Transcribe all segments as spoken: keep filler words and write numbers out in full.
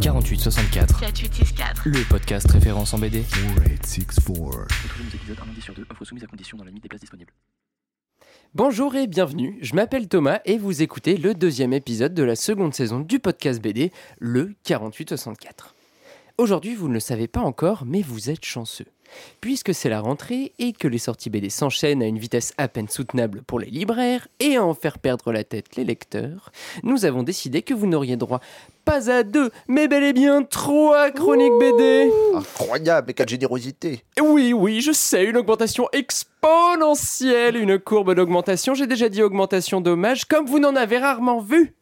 quarante-huit soixante-quatre, quarante-huit soixante-quatre, le podcast référence en B D. quarante-huit soixante-quatre. Retrouvez nos épisodes un lundi sur deux, offre soumise à condition dans la limite des places disponibles. Bonjour et bienvenue, je m'appelle Thomas et vous écoutez le deuxième épisode de la seconde saison du podcast B D, le quarante-huit soixante-quatre. Aujourd'hui, vous ne le savez pas encore, mais vous êtes chanceux. Puisque c'est la rentrée et que les sorties B D s'enchaînent à une vitesse à peine soutenable pour les libraires et à en faire perdre la tête les lecteurs, nous avons décidé que vous n'auriez droit pas à deux, mais bel et bien trois chroniques B D. Incroyable, mais quelle générosité. Oui, oui, je sais, une augmentation exponentielle, une courbe d'augmentation, j'ai déjà dit augmentation dommage, comme vous n'en avez rarement vu.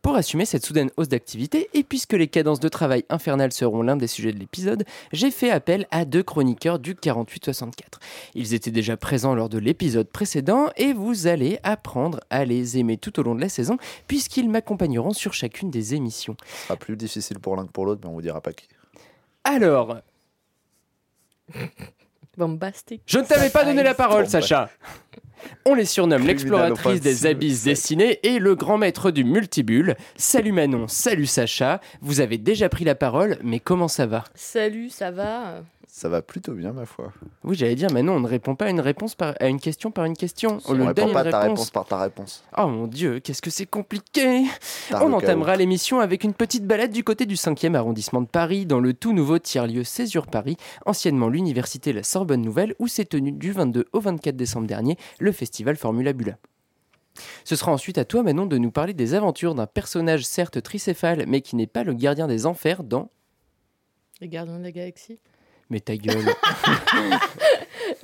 Pour assumer cette soudaine hausse d'activité, et puisque les cadences de travail infernales seront l'un des sujets de l'épisode, j'ai fait appel à deux chroniqueurs du quarante-huit soixante-quatre. Ils étaient déjà présents lors de l'épisode précédent, et vous allez apprendre à les aimer tout au long de la saison, puisqu'ils m'accompagneront sur chacune des émissions. Ce sera plus difficile pour l'un que pour l'autre, mais on vous dira pas qui. Alors... Bombastique. Je ne t'avais pas donné la parole, Sacha. On les surnomme l'exploratrice des abysses dessinés et le grand maître du multibulles. Salut Manon, salut Sacha. Vous avez déjà pris la parole, mais comment ça va ? Salut, ça va ? Ça va plutôt bien, ma foi. Oui, j'allais dire, Manon, on ne répond pas à une, réponse par... à une question par une question. On ne répond pas à ta réponse par ta réponse. Oh mon Dieu, qu'est-ce que c'est compliqué ! On entamera l'émission avec une petite balade du côté du cinquième arrondissement de Paris, dans le tout nouveau tiers-lieu Césure Paris, anciennement l'université la Sorbonne-Nouvelle, où s'est tenu du vingt-deux au vingt-quatre décembre dernier le festival Formula Bula. Ce sera ensuite à toi, Manon, de nous parler des aventures d'un personnage certes tricéphale, mais qui n'est pas le gardien des enfers dans... Les gardiens de la galaxie ? Mais ta gueule.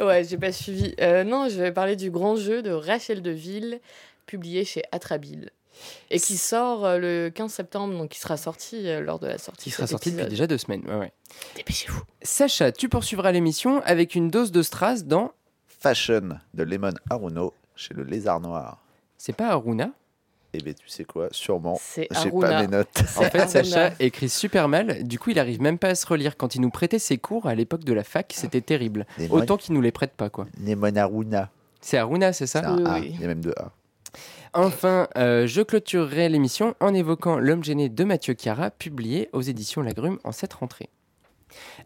Ouais, j'ai pas suivi. Euh, non, je vais parler du Grand je de Rachel Deville, publié chez Atrabile. Et qui sort le quinze septembre, donc qui sera sorti lors de la sortie. Qui sera sorti épisode. Depuis déjà deux semaines. Ouais, ouais. Dépêchez-vous. Sacha, tu poursuivras l'émission avec une dose de strass dans... Fashion de Lemon Haruna chez Le Lézard Noir. C'est pas Haruna ? Eh bien, tu sais quoi, sûrement, c'est j'ai Haruna. Pas mes notes. C'est en fait, Haruna. Sacha écrit super mal, du coup, il arrive même pas à se relire. Quand il nous prêtait ses cours à l'époque de la fac, c'était terrible. Lemon... Autant qu'il nous les prête pas, quoi. Lemon Haruna. C'est Haruna, c'est ça ? C'est un A, oui. Il y a même deux A. Enfin, euh, je clôturerai l'émission en évoquant L'Homme gêné de Mathieu Chiara, publié aux éditions Lagrume en cette rentrée.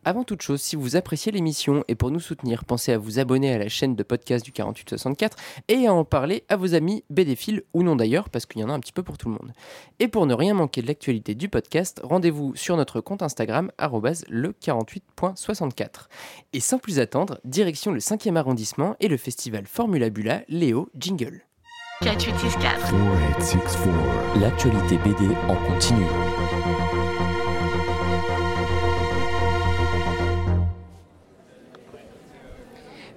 Avant toute chose, si vous appréciez l'émission et pour nous soutenir, pensez à vous abonner à la chaîne de podcast du quarante-huit soixante-quatre et à en parler à vos amis BDphiles ou non d'ailleurs, parce qu'il y en a un petit peu pour tout le monde. Et pour ne rien manquer de l'actualité du podcast, rendez-vous sur notre compte Instagram arobase le quarante-huit soixante-quatre. Et sans plus attendre, direction le cinquième arrondissement et le festival Formula Bula, Léo Jingle. quarante-huit soixante-quatre. quarante-huit soixante-quatre. L'actualité B D en continu.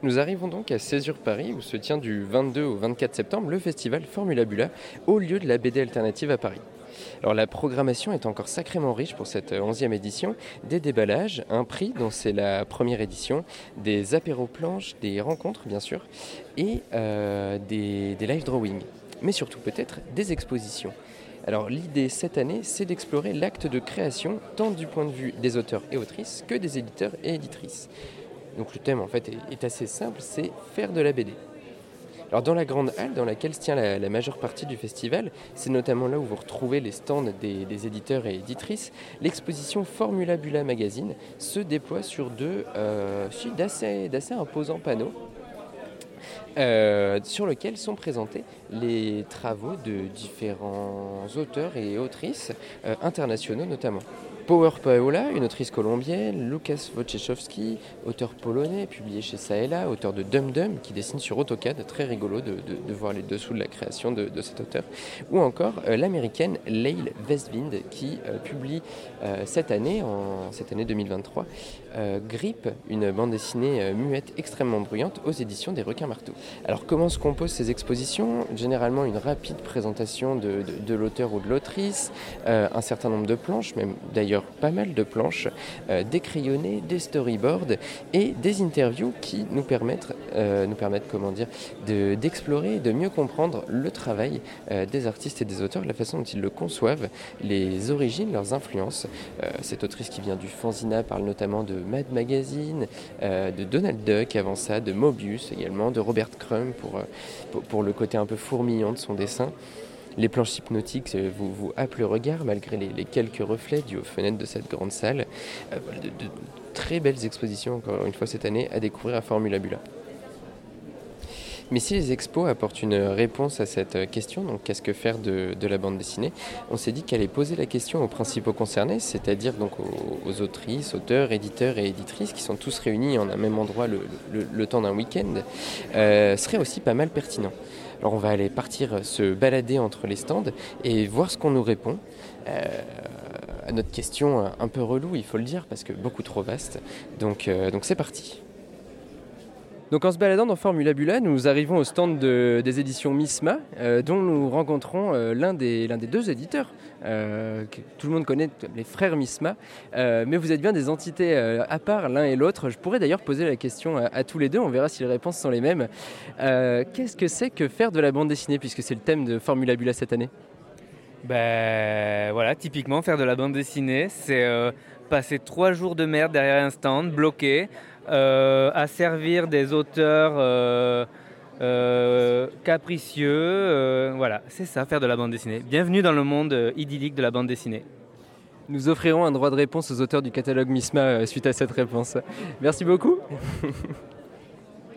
Nous arrivons donc à Césure Paris, où se tient du vingt-deux au vingt-quatre septembre le festival Formula Bula, au lieu de la B D alternative à Paris. Alors la programmation est encore sacrément riche pour cette onzième édition, des déballages, un prix dont c'est la première édition, des apéro-planches, des rencontres bien sûr, et euh, des, des live drawings, mais surtout peut-être des expositions. Alors l'idée cette année, c'est d'explorer l'acte de création, tant du point de vue des auteurs et autrices que des éditeurs et éditrices. Donc le thème en fait est assez simple, c'est faire de la B D. Alors dans la grande halle dans laquelle se tient la, la majeure partie du festival, c'est notamment là où vous retrouvez les stands des, des éditeurs et éditrices, l'exposition Formula Bula Magazine se déploie sur deux euh, d'assez, d'assez imposants panneaux euh, sur lesquels sont présentés les travaux de différents auteurs et autrices euh, internationaux notamment. Power Paola, une autrice colombienne, Lucas Wojciechowski, auteur polonais, publié chez Saella, auteur de Dum Dum, qui dessine sur AutoCAD, très rigolo de, de, de voir les dessous de la création de, de cet auteur, ou encore euh, l'américaine Leil Westwind, qui euh, publie euh, cette année, en cette année deux mille vingt-trois, euh, Grip, une bande dessinée euh, muette extrêmement bruyante aux éditions des Requins Marteaux. Alors comment se composent ces expositions ? Généralement une rapide présentation de, de, de l'auteur ou de l'autrice, euh, un certain nombre de planches, même d'ailleurs pas mal de planches, euh, des crayonnés, des storyboards et des interviews qui nous permettent, euh, nous permettent comment dire, de, d'explorer et de mieux comprendre le travail euh, des artistes et des auteurs, la façon dont ils le conçoivent, les origines, leurs influences. Euh, cette autrice qui vient du Fanzina parle notamment de Mad Magazine, euh, de Donald Duck avant ça, de Mobius également, de Robert Crumb pour, pour, pour le côté un peu fourmillant de son dessin. Les planches hypnotiques vous, vous happent le regard malgré les, les quelques reflets dus aux fenêtres de cette grande salle. Euh, de, de très belles expositions, encore une fois cette année, à découvrir à Formula Bula. Mais si les expos apportent une réponse à cette question, donc qu'est-ce que faire de, de la bande dessinée, on s'est dit qu'elle allait poser la question aux principaux concernés, c'est-à-dire donc aux, aux autrices, auteurs, éditeurs et éditrices qui sont tous réunis en un même endroit le, le, le temps d'un week-end, euh, serait aussi pas mal pertinent. Alors on va aller partir se balader entre les stands et voir ce qu'on nous répond. Euh, à notre question un peu relou, il faut le dire, parce que beaucoup trop vaste. Donc, euh, donc c'est parti. Donc en se baladant dans Formula Bula, nous arrivons au stand de, des éditions Misma, euh, dont nous rencontrons euh, l'un des, l'un des deux éditeurs, euh, que tout le monde connaît, les frères Misma, euh, mais vous êtes bien des entités euh, à part l'un et l'autre. Je pourrais d'ailleurs poser la question à, à tous les deux, on verra si les réponses sont les mêmes. Euh, qu'est-ce que c'est que faire de la bande dessinée, puisque c'est le thème de Formula Bula cette année ? Ben voilà, typiquement faire de la bande dessinée, c'est euh, passer trois jours de merde derrière un stand, bloqué, Euh, à servir des auteurs euh, euh, capricieux. Euh, voilà, c'est ça, faire de la bande dessinée. Bienvenue dans le monde euh, idyllique de la bande dessinée. Nous offrirons un droit de réponse aux auteurs du catalogue Misma euh, suite à cette réponse. Merci beaucoup.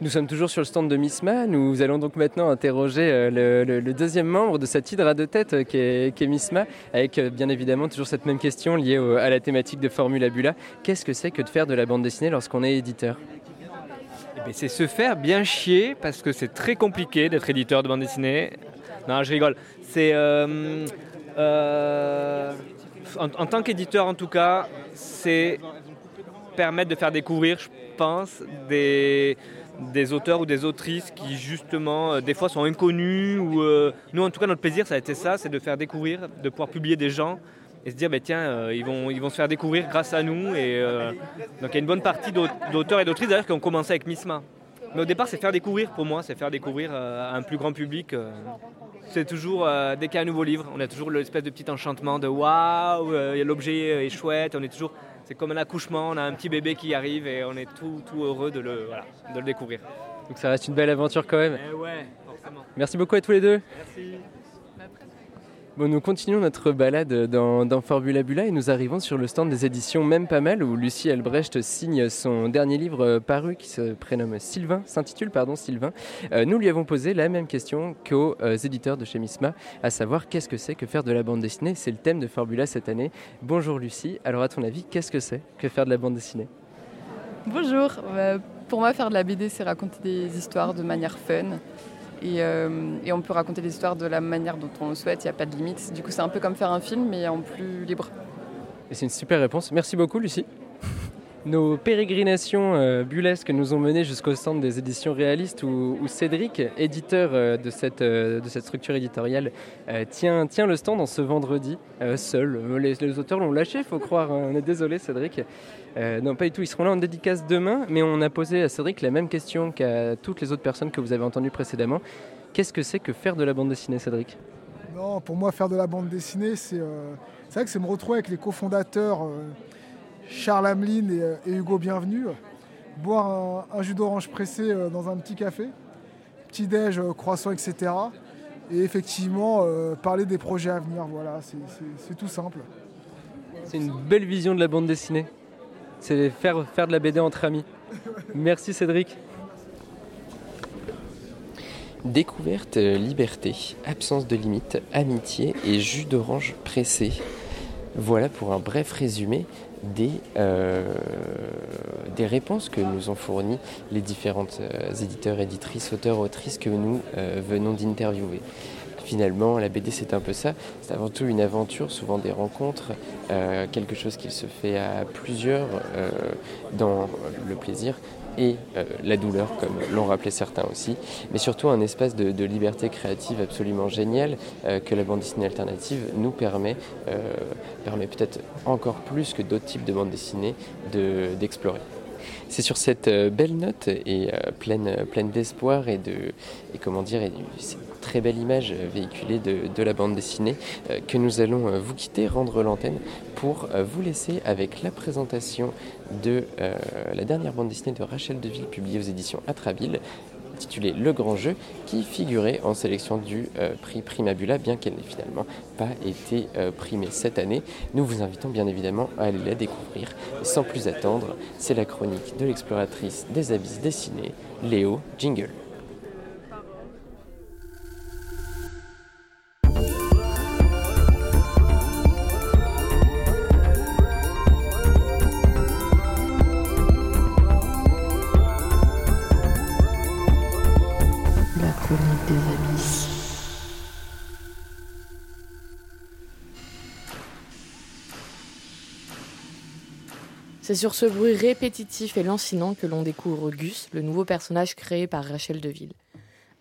Nous sommes toujours sur le stand de Misma. Nous allons donc maintenant interroger le, le, le deuxième membre de cette hydre à deux têtes qui est, qui est Misma, avec bien évidemment toujours cette même question liée au, à la thématique de Formula Bula. Qu'est-ce que c'est que de faire de la bande dessinée lorsqu'on est éditeur ? Eh bien, c'est se faire bien chier, parce que c'est très compliqué d'être éditeur de bande dessinée. Non, je rigole. C'est... Euh, euh, en, en tant qu'éditeur, en tout cas, c'est permettre de faire découvrir, je pense, des... des auteurs ou des autrices qui justement euh, des fois sont inconnus ou euh, nous en tout cas notre plaisir ça a été ça, c'est de faire découvrir, de pouvoir publier des gens et se dire bah, tiens euh, ils, vont, ils vont se faire découvrir grâce à nous et euh, donc il y a une bonne partie d'aute- d'auteurs et d'autrices d'ailleurs qui ont commencé avec Misma, mais au départ c'est faire découvrir, pour moi c'est faire découvrir euh, à un plus grand public. euh, c'est toujours euh, dès qu'il y a un nouveau livre on a toujours l'espèce de petit enchantement de waouh, l'objet est chouette, on est toujours... C'est comme un accouchement, on a un petit bébé qui arrive et on est tout, tout heureux de le, voilà, de le découvrir. Donc ça reste une belle aventure quand même. Eh ouais, forcément. Merci beaucoup à tous les deux. Merci. Bon, nous continuons notre balade dans, dans Formula Bula et nous arrivons sur le stand des éditions Même pas mal où Lucie Albrecht signe son dernier livre paru qui se prénomme Sylvain, s'intitule pardon Sylvain. Euh, nous lui avons posé la même question qu'aux euh, éditeurs de chez Misma, à savoir qu'est-ce que c'est que faire de la bande dessinée. C'est le thème de Formula cette année. Bonjour Lucie, alors à ton avis, qu'est-ce que c'est que faire de la bande dessinée ? Bonjour, euh, pour moi faire de la B D c'est raconter des histoires de manière fun. Et, euh, et on peut raconter des histoires de la manière dont on le souhaite, il n'y a pas de limite. Du coup, c'est un peu comme faire un film, mais en plus libre. Et c'est une super réponse. Merci beaucoup, Lucie. Nos pérégrinations euh, bulesques nous ont menés jusqu'au stand des éditions réalistes où, où Cédric, éditeur euh, de, cette, euh, de cette structure éditoriale, euh, tient, tient le stand en ce vendredi, euh, seul. Les, les auteurs l'ont lâché, il faut croire. Hein. On est désolé, Cédric. Euh, non, pas du tout. Ils seront là en dédicace demain, mais on a posé à Cédric la même question qu'à toutes les autres personnes que vous avez entendues précédemment. Qu'est-ce que c'est que faire de la bande dessinée, Cédric ? Non, pour moi, faire de la bande dessinée, c'est, euh... c'est vrai que c'est me retrouver avec les cofondateurs... Euh... Charles Hamelin et, et Hugo Bienvenu, boire un, un jus d'orange pressé dans un petit café, petit déj, croissant, et cetera. Et effectivement, euh, parler des projets à venir, voilà, c'est, c'est, c'est tout simple. C'est une belle vision de la bande dessinée, c'est faire, faire de la B D entre amis. Merci Cédric. Découverte, liberté, absence de limites, amitié et jus d'orange pressé. Voilà pour un bref résumé des, euh, des réponses que nous ont fournies les différentes euh, éditeurs, éditrices, auteurs, autrices que nous euh, venons d'interviewer. Finalement, la B D, c'est un peu ça. C'est avant tout une aventure, souvent des rencontres, euh, quelque chose qui se fait à plusieurs euh, dans le plaisir et euh, la douleur, comme l'ont rappelé certains aussi, mais surtout un espace de, de liberté créative absolument génial euh, que la bande dessinée alternative nous permet, euh, permet peut-être encore plus que d'autres types de bande dessinée de, d'explorer. C'est sur cette euh, belle note et euh, pleine, euh, pleine d'espoir et de et comment dire, et de, cette très belle image véhiculée de, de la bande dessinée euh, que nous allons euh, vous quitter, rendre l'antenne pour euh, vous laisser avec la présentation de euh, la dernière bande dessinée de Rachel Deville publiée aux éditions Atrabile, intitulé Le Grand je, qui figurait en sélection du euh, prix Prima Bula, bien qu'elle n'ait finalement pas été euh, primée cette année. Nous vous invitons bien évidemment à aller la découvrir. Et sans plus attendre, c'est la chronique de l'exploratrice des abysses dessinés, Léo. Jingle. C'est sur ce bruit répétitif et lancinant que l'on découvre Gus, le nouveau personnage créé par Rachel Deville.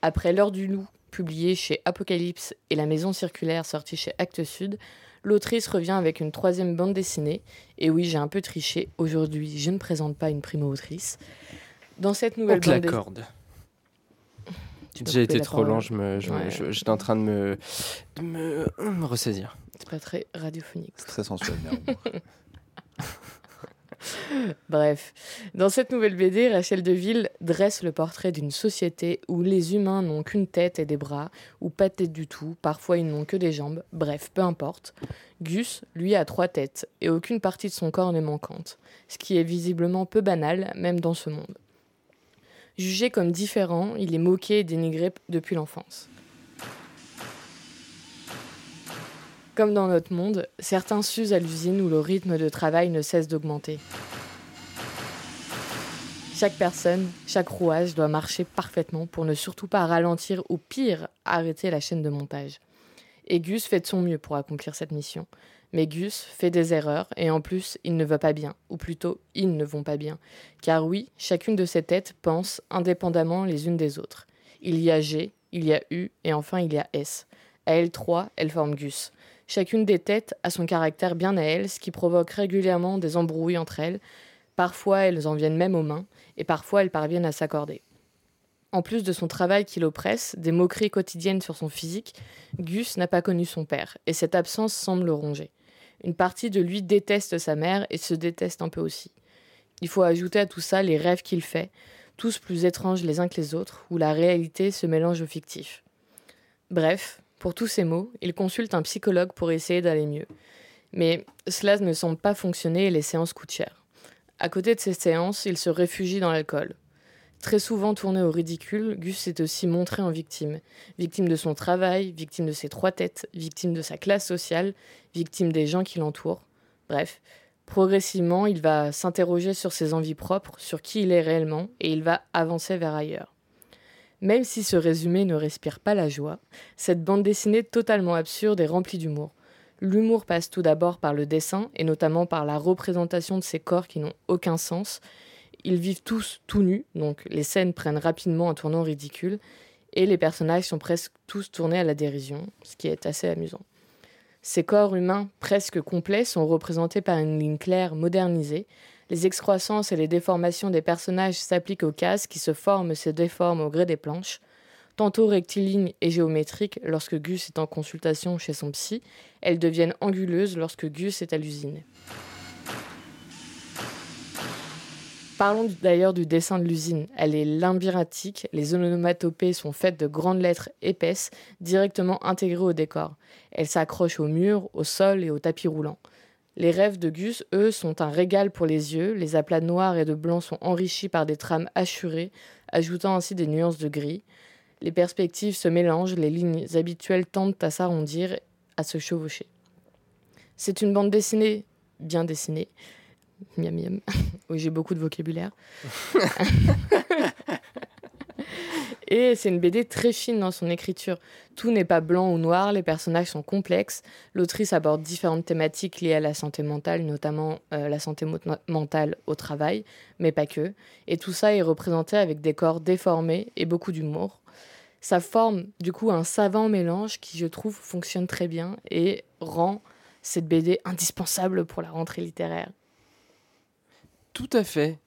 Après L'heure du loup, publié chez Apocalypse, et La maison circulaire, sortie chez Actes Sud, l'autrice revient avec une troisième bande dessinée. Et oui, j'ai un peu triché. Aujourd'hui, je ne présente pas une primo-autrice. Dans cette nouvelle On bande dessinée... J'ai été trop lent, je me, je, ouais. je, j'étais en train de me, de me, me ressaisir. C'est pas très radiophonique. C'est très sensuel, merde. Bref, dans cette nouvelle B D, Rachel Deville dresse le portrait d'une société où les humains n'ont qu'une tête et des bras, ou pas de tête du tout, parfois ils n'ont que des jambes, bref, peu importe. Gus, lui, a trois têtes, et aucune partie de son corps n'est manquante, ce qui est visiblement peu banal, même dans ce monde. Jugé comme différent, il est moqué et dénigré depuis l'enfance. Comme dans notre monde, certains s'usent à l'usine où le rythme de travail ne cesse d'augmenter. Chaque personne, chaque rouage doit marcher parfaitement pour ne surtout pas ralentir ou pire, arrêter la chaîne de montage. Et Gus fait de son mieux pour accomplir cette mission. Mais Gus fait des erreurs et en plus, il ne va pas bien. Ou plutôt, ils ne vont pas bien. Car oui, chacune de ces têtes pense indépendamment les unes des autres. Il y a G, il y a U et enfin il y a S. À elles trois, elles forment Gus. Chacune des têtes a son caractère bien à elle, ce qui provoque régulièrement des embrouilles entre elles. Parfois, elles en viennent même aux mains et parfois, elles parviennent à s'accorder. En plus de son travail qui l'oppresse, des moqueries quotidiennes sur son physique, Gus n'a pas connu son père et cette absence semble le ronger. Une partie de lui déteste sa mère et se déteste un peu aussi. Il faut ajouter à tout ça les rêves qu'il fait, tous plus étranges les uns que les autres, où la réalité se mélange au fictif. Bref, pour tous ces maux, il consulte un psychologue pour essayer d'aller mieux. Mais cela ne semble pas fonctionner et les séances coûtent cher. À côté de ces séances, il se réfugie dans l'alcool. Très souvent tourné au ridicule, Gus s'est aussi montré en victime. Victime de son travail, victime de ses trois têtes, victime de sa classe sociale, victime des gens qui l'entourent. Bref, progressivement, il va s'interroger sur ses envies propres, sur qui il est réellement, et il va avancer vers ailleurs. Même si ce résumé ne respire pas la joie, cette bande dessinée totalement absurde est remplie d'humour. L'humour passe tout d'abord par le dessin, et notamment par la représentation de ces corps qui n'ont aucun sens. Ils vivent tous tout nus, donc les scènes prennent rapidement un tournant ridicule, et les personnages sont presque tous tournés à la dérision, ce qui est assez amusant. Ces corps humains presque complets sont représentés par une ligne claire modernisée. Les excroissances et les déformations des personnages s'appliquent aux cases qui se forment et se déforment au gré des planches, tantôt rectilignes et géométriques lorsque Gus est en consultation chez son psy, elles deviennent anguleuses lorsque Gus est à l'usine. Parlons d'ailleurs du dessin de l'usine. Elle est limbiratique, les onomatopées sont faites de grandes lettres épaisses, directement intégrées au décor. Elles s'accrochent au mur, au sol et au tapis roulant. Les rêves de Gus, eux, sont un régal pour les yeux. Les aplats noirs et de blanc sont enrichis par des trames hachurées, ajoutant ainsi des nuances de gris. Les perspectives se mélangent, les lignes habituelles tendent à s'arrondir, à se chevaucher. C'est une bande dessinée, bien dessinée, miam miam. Oui, j'ai beaucoup de vocabulaire. Et c'est une B D très fine dans son écriture. Tout n'est pas blanc ou noir, les personnages sont complexes. L'autrice aborde différentes thématiques liées à la santé mentale, notamment euh, la santé mo- mentale au travail, mais pas que. Et tout ça est représenté avec des corps déformés et beaucoup d'humour. Ça forme du coup un savant mélange qui, je trouve, fonctionne très bien et rend cette B D indispensable pour la rentrée littéraire. Tout à fait.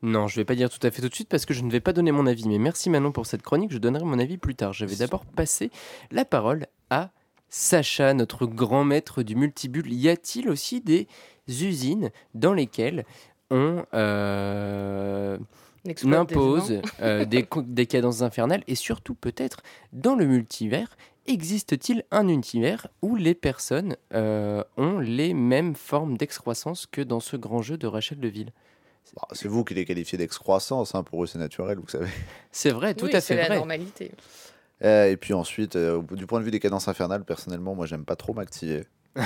Non, je ne vais pas dire tout à fait tout de suite parce que je ne vais pas donner mon avis. Mais merci Manon pour cette chronique, je donnerai mon avis plus tard. Je vais d'abord passer la parole à Sacha, notre grand maître du multibulle. Y a-t-il aussi des usines dans lesquelles on, euh, on impose euh, des, des cadences infernales et surtout peut-être dans le multivers, existe-t-il un univers où les personnes euh, ont les mêmes formes d'excroissance que dans ce grand jeu de Rachel Deville? Bon, c'est vous qui les qualifiez d'excroissance, hein, pour eux c'est naturel, vous savez. C'est vrai, tout oui, à fait vrai. C'est la normalité. Euh, et puis ensuite, euh, du point de vue des cadences infernales, personnellement, moi j'aime pas trop m'activer. Donc,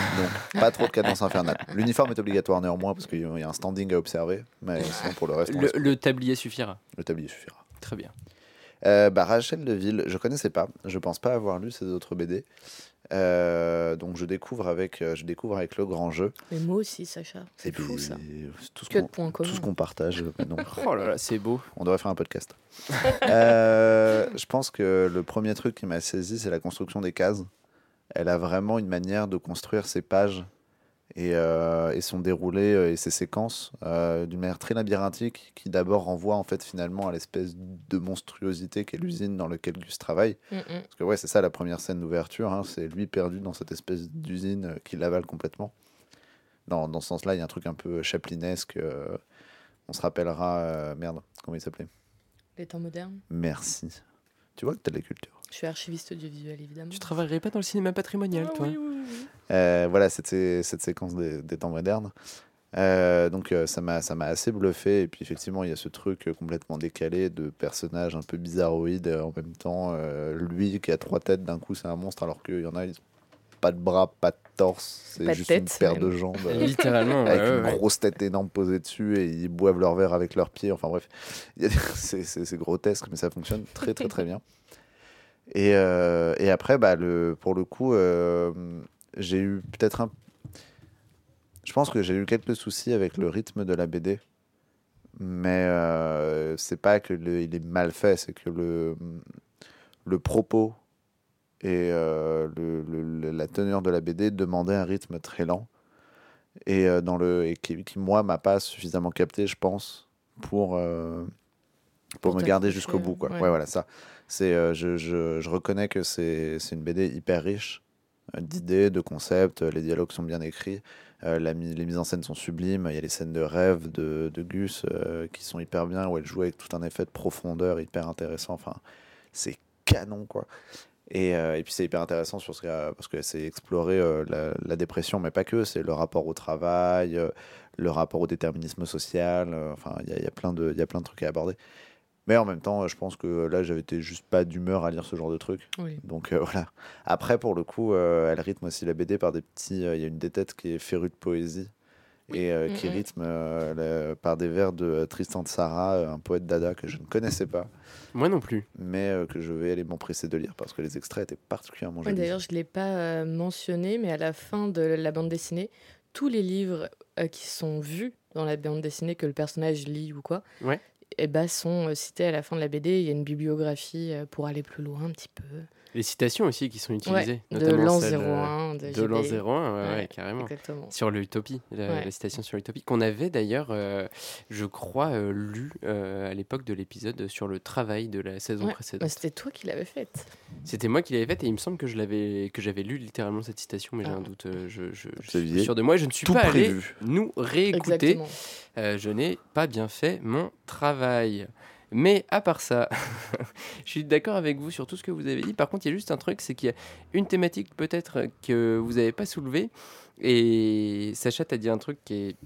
pas trop de cadence infernale. L'uniforme est obligatoire néanmoins parce qu'il y a un standing à observer, mais sinon pour le reste. Le, le tablier suffira. Le tablier suffira. Très bien. Euh, bah, Rachel Deville, je connaissais pas. Je pense pas avoir lu ses autres B D. Euh, donc je découvre avec, je découvre avec le grand jeu. Mais moi aussi, Sacha. C'est et fou puis, ça. Tout ce, que de points communs. Tout ce qu'on partage. Donc, oh là là, c'est beau. On devrait faire un podcast. euh, je pense que le premier truc qui m'a saisi, c'est la construction des cases. Elle a vraiment une manière de construire ses pages et, euh, et son déroulé euh, et ses séquences euh, d'une manière très labyrinthique qui d'abord renvoie en fait finalement à l'espèce de monstruosité qu'est l'usine dans laquelle Gus travaille. Mm-mm. Parce que ouais, c'est ça la première scène d'ouverture, hein, c'est lui perdu dans cette espèce d'usine euh, qui l'avale complètement. Dans, dans ce sens-là, il y a un truc un peu chaplinesque. Euh, on se rappellera... Euh, merde, comment il s'appelait ? Les temps modernes. Merci. Tu vois que t'as de la culture. Je suis archiviste audiovisuel, évidemment. Tu travaillerais pas dans le cinéma patrimonial, ah, toi oui, oui, oui. Euh, Voilà, c'était cette séquence des, des temps modernes. Euh, donc, euh, ça, m'a, ça m'a assez bluffé. Et puis, effectivement, il y a ce truc complètement décalé de personnages un peu bizarroïdes. En même temps, euh, lui qui a trois têtes, d'un coup, c'est un monstre, alors qu'il y en a, ils ont pas de bras, pas de torse. C'est pas juste tête, une paire même. De jambes. Euh, Littéralement. Avec ouais, une ouais. grosse tête énorme posée dessus et ils boivent leur verre avec leurs pieds. Enfin, bref, c'est, c'est, c'est grotesque, mais ça fonctionne très, très, très bien. Et, euh, et après, bah, le, pour le coup, euh, j'ai eu peut-être un... Je pense que j'ai eu quelques soucis avec le rythme de la B D. Mais euh, c'est pas qu'il est mal fait, c'est que le, le propos et euh, le, le, la teneur de la B D demandaient un rythme très lent. Et, euh, dans le, et qui, qui, moi, m'a pas suffisamment capté, je pense, pour... Euh, Pour, pour me garder jusqu'au euh, bout, quoi. Ouais. Ouais, voilà, ça. C'est, euh, je, je, je reconnais que c'est, c'est une B D hyper riche d'idées, de concepts. Les dialogues sont bien écrits, euh, la, les mises en scène sont sublimes. Il y a les scènes de rêve de, de Gus euh, qui sont hyper bien, où elle joue avec tout un effet de profondeur hyper intéressant. Enfin, c'est canon, quoi. Et, euh, et puis c'est hyper intéressant sur ce cas, parce que c'est explorer euh, la, la dépression, mais pas que, c'est le rapport au travail, euh, le rapport au déterminisme social. Euh, enfin, il y a, y a plein de, il y a plein de trucs à aborder. Mais en même temps, je pense que là, j'avais été juste pas d'humeur à lire ce genre de truc. Oui. Donc euh, voilà. Après, pour le coup, euh, elle rythme aussi la B D par des petits... Il euh, y a une des têtes qui est férue de poésie et euh, mmh, qui mmh. rythme euh, la, par des vers de Tristan de Sarah, un poète dada que je ne connaissais pas. Moi non plus. Mais euh, que je vais aller m'empresser de lire parce que les extraits étaient particulièrement jolis. Ouais, d'ailleurs, je ne l'ai pas euh, mentionné, mais à la fin de la bande dessinée, tous les livres euh, qui sont vus dans la bande dessinée que le personnage lit ou quoi... Ouais. Eh ben, sont euh, cités à la fin de la B D. Il y a une bibliographie euh, pour aller plus loin un petit peu. Les citations aussi qui sont utilisées. Ouais, de l'an zéro un. De, de l'an zéro un, ouais, ouais, ouais, carrément. Exactement. Sur l'utopie, la, ouais. la citation sur l'utopie, qu'on avait d'ailleurs, euh, je crois, euh, lu euh, à l'époque de l'épisode sur le travail de la saison ouais. précédente. Bah, c'était toi qui l'avais faite. C'était moi qui l'avais faite et il me semble que, je l'avais, que j'avais lu littéralement cette citation, mais ah. j'ai un doute. Euh, je, je, je suis sûr de moi. Je ne suis pas allé nous réécouter. Euh, je n'ai pas bien fait mon travail. Mais à part ça, je suis d'accord avec vous sur tout ce que vous avez dit. Par contre, il y a juste un truc, c'est qu'il y a une thématique peut-être que vous n'avez pas soulevée. Et Sacha t'a dit un truc qui, est...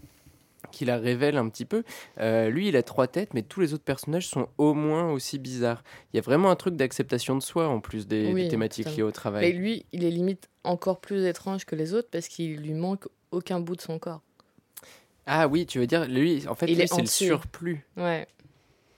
qui la révèle un petit peu. Euh, lui, il a trois têtes, mais tous les autres personnages sont au moins aussi bizarres. Il y a vraiment un truc d'acceptation de soi en plus des, oui, des thématiques liées au travail. Mais lui, il est limite encore plus étrange que les autres parce qu'il lui manque aucun bout de son corps. Ah oui, tu veux dire, lui, en fait, lui, c'est le surplus. Ouais.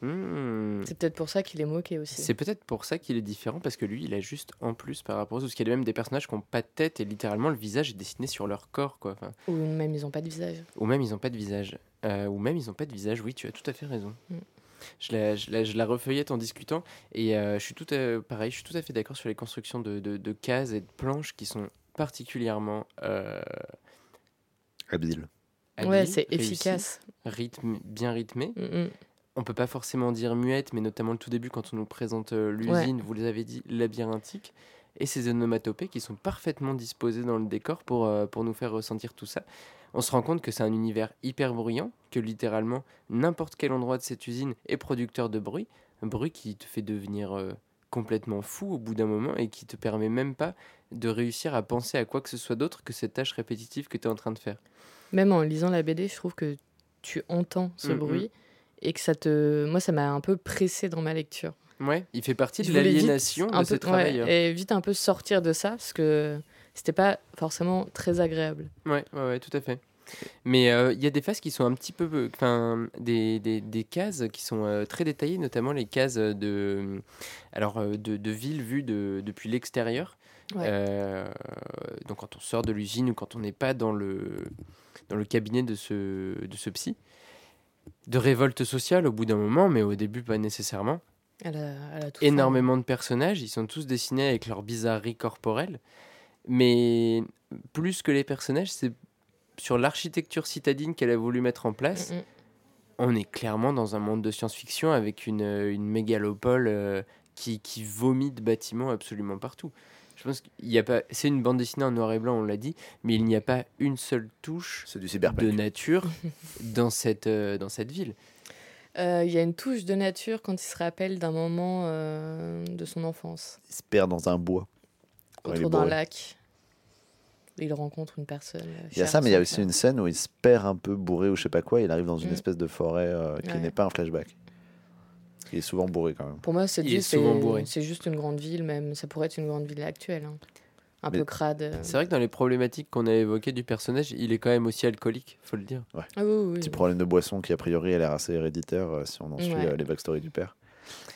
Mmh. C'est peut-être pour ça qu'il est moqué aussi. C'est peut-être pour ça qu'il est différent, parce que lui, il a juste en plus par rapport aux autres. Parce qu'il y a même des personnages qui n'ont pas de tête et littéralement le visage est dessiné sur leur corps, quoi. Enfin, ou même ils n'ont pas de visage. Ou même ils n'ont pas de visage. Euh, ou même ils n'ont pas de visage, oui, tu as tout à fait raison. Mmh. Je la, je, la, je la refeuillette en discutant et euh, je suis tout à, pareil, je suis tout à fait d'accord sur les constructions de, de, de cases et de planches qui sont particulièrement euh... habiles. Habile, ouais, c'est réussi, efficace. Rythme, bien rythmé. Mm-hmm. On ne peut pas forcément dire muette, mais notamment le tout début, quand on nous présente euh, l'usine, ouais. vous l'avez dit, labyrinthique. et ces onomatopées qui sont parfaitement disposées dans le décor pour, euh, pour nous faire ressentir tout ça. On se rend compte que c'est un univers hyper bruyant, que littéralement n'importe quel endroit de cette usine est producteur de bruit, un bruit qui te fait devenir euh, complètement fou au bout d'un moment et qui te permet même pas de réussir à penser à quoi que ce soit d'autre que cette tâche répétitive que tu es en train de faire. Même en lisant la B D, je trouve que tu entends ce mmh, bruit mmh. et que ça te... Moi, ça m'a un peu pressé dans ma lecture. Ouais, il fait partie de l'aliénation de ces travailleurs. Ouais, et vite un peu sortir de ça, parce que c'était pas forcément très agréable. Ouais, ouais, ouais, tout à fait. Mais il euh, y a des phases qui sont un petit peu... Enfin, des, des, des cases qui sont euh, très détaillées, notamment les cases de, alors, de, de villes vues de, depuis l'extérieur. Ouais. Euh, donc quand on sort de l'usine ou quand on n'est pas dans le, dans le cabinet de ce, de ce psy. De révolte sociale au bout d'un moment, mais au début pas nécessairement. Elle a, elle a tout énormément fait. De personnages, ils sont tous dessinés avec leur bizarrerie corporelle. Mais plus que les personnages, c'est sur l'architecture citadine qu'elle a voulu mettre en place. Mm-mm. On est clairement dans un monde de science-fiction avec une, une mégalopole euh, qui, qui vomit de bâtiments absolument partout. Je pense qu'il y a pas, c'est une bande dessinée en noir et blanc, on l'a dit, mais il n'y a pas une seule touche de nature dans cette euh, dans cette ville. Il euh, y a une touche de nature quand il se rappelle d'un moment euh, de son enfance. Il se perd dans un bois. Autour d'un lac. Il rencontre une personne. Il y a ça, mais il y a aussi une scène où il se perd un peu bourré ou je sais pas quoi. Il arrive dans une mmh. espèce de forêt euh, qui ouais. n'est pas un flashback. Il est souvent bourré quand même. Pour moi, cette ville, c'est, c'est juste une grande ville, même. Ça pourrait être une grande ville actuelle. Hein. Un mais peu crade. C'est vrai que dans les problématiques qu'on a évoquées du personnage, il est quand même aussi alcoolique, faut le dire. Ouais. Ah oui, oui, Petit oui. problème de boisson qui, a priori, a l'air assez héréditaire euh, si on en suit ouais. euh, les backstories du père.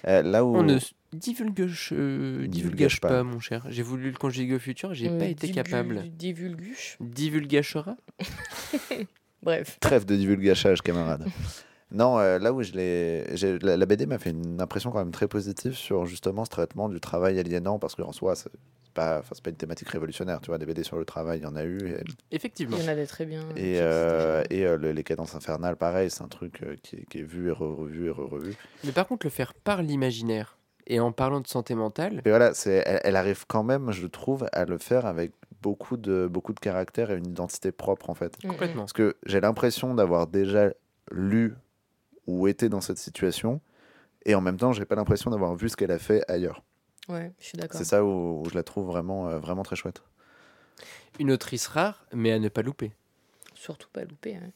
Euh, là où... On ne divulguche, euh, divulguche, divulguche pas. pas, mon cher. J'ai voulu le conjuguer au futur, j'ai euh, pas été divulgu- capable. Divulguche Divulgachera Bref. Trêve de divulgachage, camarade. Non, euh, là où je l'ai... J'ai... La, la B D m'a fait une impression quand même très positive sur justement ce traitement du travail aliénant, parce qu'en soi, c'est pas, enfin, c'est pas une thématique révolutionnaire, tu vois, des B D sur le travail, il y en a eu. Et... Effectivement. Il y en a des très bien. Et, euh, et euh, le, les cadences infernales, pareil, c'est un truc euh, qui, qui est vu et revu et revu. Mais par contre, le faire par l'imaginaire, et en parlant de santé mentale... Et voilà, c'est, elle, elle arrive quand même, je trouve, à le faire avec... beaucoup de, beaucoup de caractère et une identité propre, en fait. Complètement. Parce que j'ai l'impression d'avoir déjà lu ou été dans cette situation, et en même temps, j'ai pas l'impression d'avoir vu ce qu'elle a fait ailleurs. Ouais, je suis d'accord. C'est ça où, où je la trouve vraiment, euh, vraiment très chouette. Une autrice rare, mais à ne pas louper. Surtout pas louper. Hein.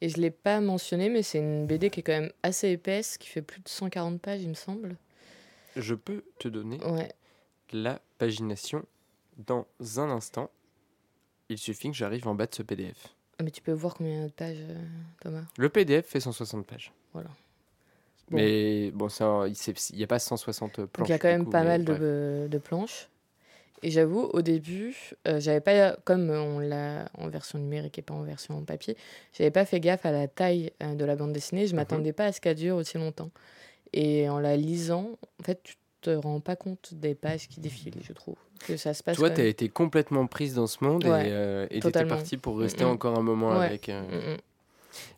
Et je l'ai pas mentionné, mais c'est une B D qui est quand même assez épaisse, qui fait plus de cent quarante pages, il me semble. Je peux te donner ouais. la pagination dans un instant. Il suffit que j'arrive en bas de ce P D F. Mais tu peux voir combien de pages, Thomas ? Le P D F fait cent soixante pages. Voilà. Bon. Mais bon, ça, il n'y a pas cent soixante planches. Donc il y a quand même coup, pas mal de, de planches. Et j'avoue, au début, euh, j'avais pas, comme on l'a en version numérique et pas en version papier, j'avais pas fait gaffe à la taille de la bande dessinée. Je ne m'attendais mmh. pas à ce qu'elle dure aussi longtemps. Et en la lisant, en fait, tu te rends pas compte des pages qui défilent, je trouve. Que ça se passe. Toi, tu as été complètement prise dans ce monde ouais, et, euh, et tu étais partie pour rester mmh, encore un moment ouais. avec. Euh... Mmh.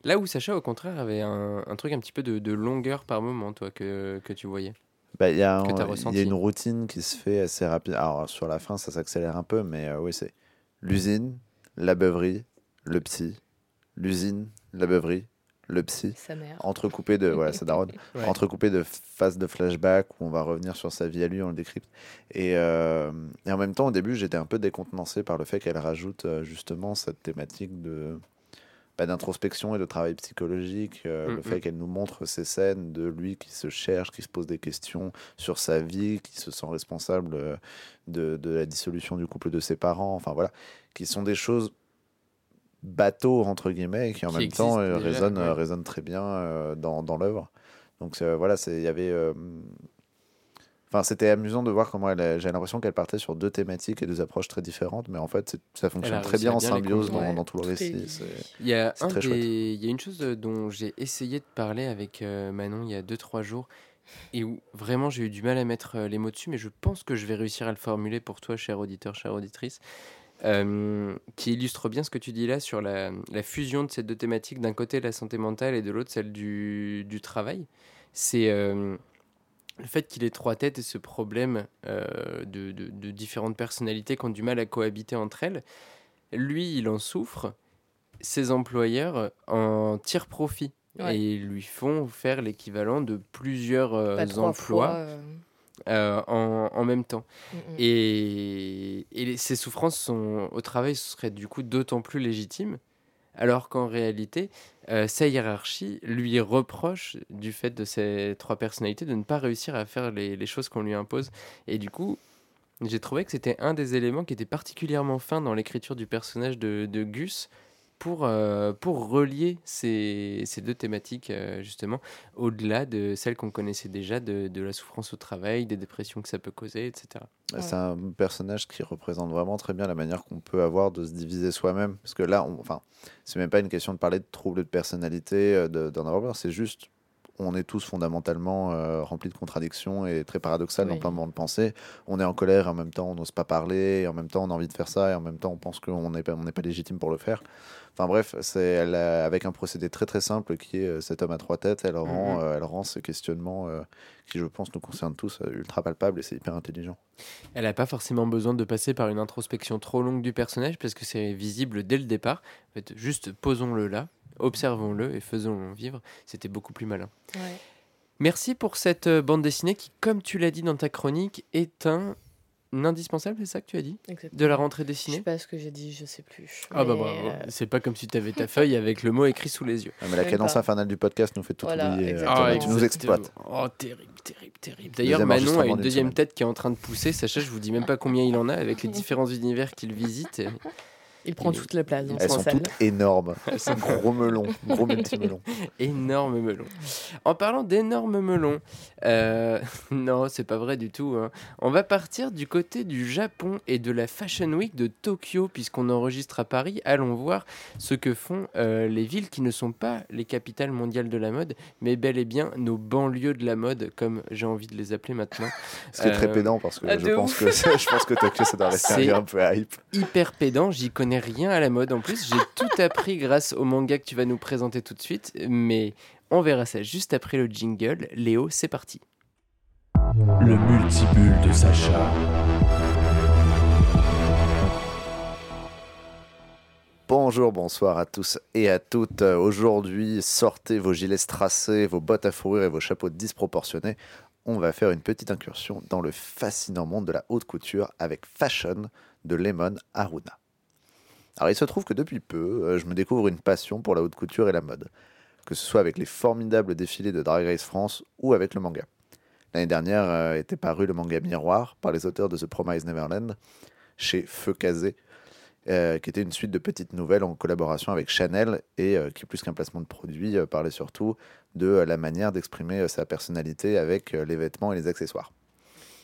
Là où Sacha, au contraire, avait un, un truc un petit peu de, de longueur par moment, toi, que, que tu voyais. Bah, il y a une routine qui se fait assez rapide. Alors, sur la fin, ça s'accélère un peu, mais euh, oui, c'est l'usine, la beuverie, le psy, l'usine, la beuverie. Le psy, entrecoupé de voilà, sa daronne, ouais. entrecoupé de phases de flashback où on va revenir sur sa vie à lui, on le décrypte. Et, euh, et en même temps, au début, j'étais un peu décontenancé par le fait qu'elle rajoute euh, justement cette thématique de bah, d'introspection et de travail psychologique, euh, mm-hmm. le fait qu'elle nous montre ces scènes de lui qui se cherche, qui se pose des questions sur sa vie, qui se sent responsable euh, de, de la dissolution du couple de ses parents, enfin voilà, qui sont des choses bateau entre guillemets qui en qui même temps euh, déjà, résonne, ouais. euh, résonne très bien euh, dans, dans l'œuvre. Donc euh, voilà, il y avait... Enfin, euh, c'était amusant de voir comment elle... A, j'ai l'impression qu'elle partait sur deux thématiques et deux approches très différentes, mais en fait, ça fonctionne très bien en symbiose dans, ouais. dans tout le récit. C'est, il y a c'est très chouette. Il y a une chose dont j'ai essayé de parler avec euh, Manon il y a deux trois jours, et où vraiment j'ai eu du mal à mettre les mots dessus, mais je pense que je vais réussir à le formuler pour toi, cher auditeur, chère auditrice. Euh, qui illustre bien ce que tu dis là sur la, la fusion de ces deux thématiques, d'un côté la santé mentale et de l'autre celle du, du travail. C'est euh, le fait qu'il ait trois têtes et ce problème euh, de, de, de différentes personnalités qui ont du mal à cohabiter entre elles, lui, il en souffre. Ses employeurs en tirent profit. Ouais. Et ils lui font faire l'équivalent de plusieurs euh, emplois fois, euh... Euh, en, en même temps. Mm-hmm. Et, et ces souffrances sont, au travail seraient du coup d'autant plus légitimes, alors qu'en réalité, euh, sa hiérarchie lui reproche du fait de ces trois personnalités de ne pas réussir à faire les, les choses qu'on lui impose. Et du coup, j'ai trouvé que c'était un des éléments qui était particulièrement fin dans l'écriture du personnage de, de Gus, Pour, euh, pour relier ces, ces deux thématiques, euh, justement, au-delà de celles qu'on connaissait déjà, de, de la souffrance au travail, des dépressions que ça peut causer, et cetera. Ouais. C'est un personnage qui représente vraiment très bien la manière qu'on peut avoir de se diviser soi-même. Parce que là, on, enfin, c'est même pas une question de parler de troubles de personnalité, de, d'en avoir peur, c'est juste... On est tous fondamentalement euh, remplis de contradictions et très paradoxal oui. dans plein de moments de pensée. On est en colère et en même temps on n'ose pas parler, et en même temps on a envie de faire ça et en même temps on pense qu'on n'est pas, on n'est pas légitime pour le faire. Enfin bref, c'est elle a, avec un procédé très très simple qui est euh, cet homme à trois têtes, elle rend, mm-hmm. euh, elle rend ces questionnements euh, qui je pense nous concernent tous euh, ultra palpables, et c'est hyper intelligent. Elle n'a pas forcément besoin de passer par une introspection trop longue du personnage parce que c'est visible dès le départ. En fait, juste posons-le là. Observons-le et faisons-le vivre. C'était beaucoup plus malin. Ouais. Merci pour cette bande dessinée qui, comme tu l'as dit dans ta chronique, est un indispensable, c'est ça que tu as dit ? Exactement. De la rentrée dessinée ? Je sais pas ce que j'ai dit, je sais plus. Ah bah bravo, euh... c'est pas comme si tu avais ta feuille avec le mot écrit sous les yeux. Ah, mais la cadence infernale du podcast nous fait tout voilà, oublier. Ah, tu nous exploites. Oh, terrible, terrible, terrible. D'ailleurs, deuxième Manon a une deuxième semaine. Tête qui est en train de pousser. Sacha, je vous dis même pas combien il en a avec les différents univers qu'il visite. Et... Il prend toute la place. Elles sont toutes énormes. C'est un gros melon, gros multimelon. Énorme melon. En parlant d'énormes melons, euh, non, c'est pas vrai du tout. Hein. On va partir du côté du Japon et de la Fashion Week de Tokyo, puisqu'on enregistre à Paris. Allons voir ce que font euh, les villes qui ne sont pas les capitales mondiales de la mode, mais bel et bien nos banlieues de la mode, comme j'ai envie de les appeler maintenant. C'est euh, très pédant, parce que ah, je, pense que je pense que Tokyo, ça doit rester un peu hype. Hyper pédant, j'y connais rien à la mode en plus, j'ai tout appris grâce au manga que tu vas nous présenter tout de suite, mais on verra ça juste après le jingle. Léo, c'est parti. Le multibulle de Sacha. Bonjour, bonsoir à tous et à toutes. Aujourd'hui, sortez vos gilets strassés, vos bottes à fourrure et vos chapeaux disproportionnés. On va faire une petite incursion dans le fascinant monde de la haute couture avec Fashion de Lemon Haruna. Alors il se trouve que depuis peu, je me découvre une passion pour la haute couture et la mode, que ce soit avec les formidables défilés de Drag Race France ou avec le manga. L'année dernière euh, était paru le manga Miroir par les auteurs de The Promised Neverland chez Feu Casé, euh, qui était une suite de petites nouvelles en collaboration avec Chanel et euh, qui, plus qu'un placement de produit, euh, parlait surtout de euh, la manière d'exprimer euh, sa personnalité avec euh, les vêtements et les accessoires.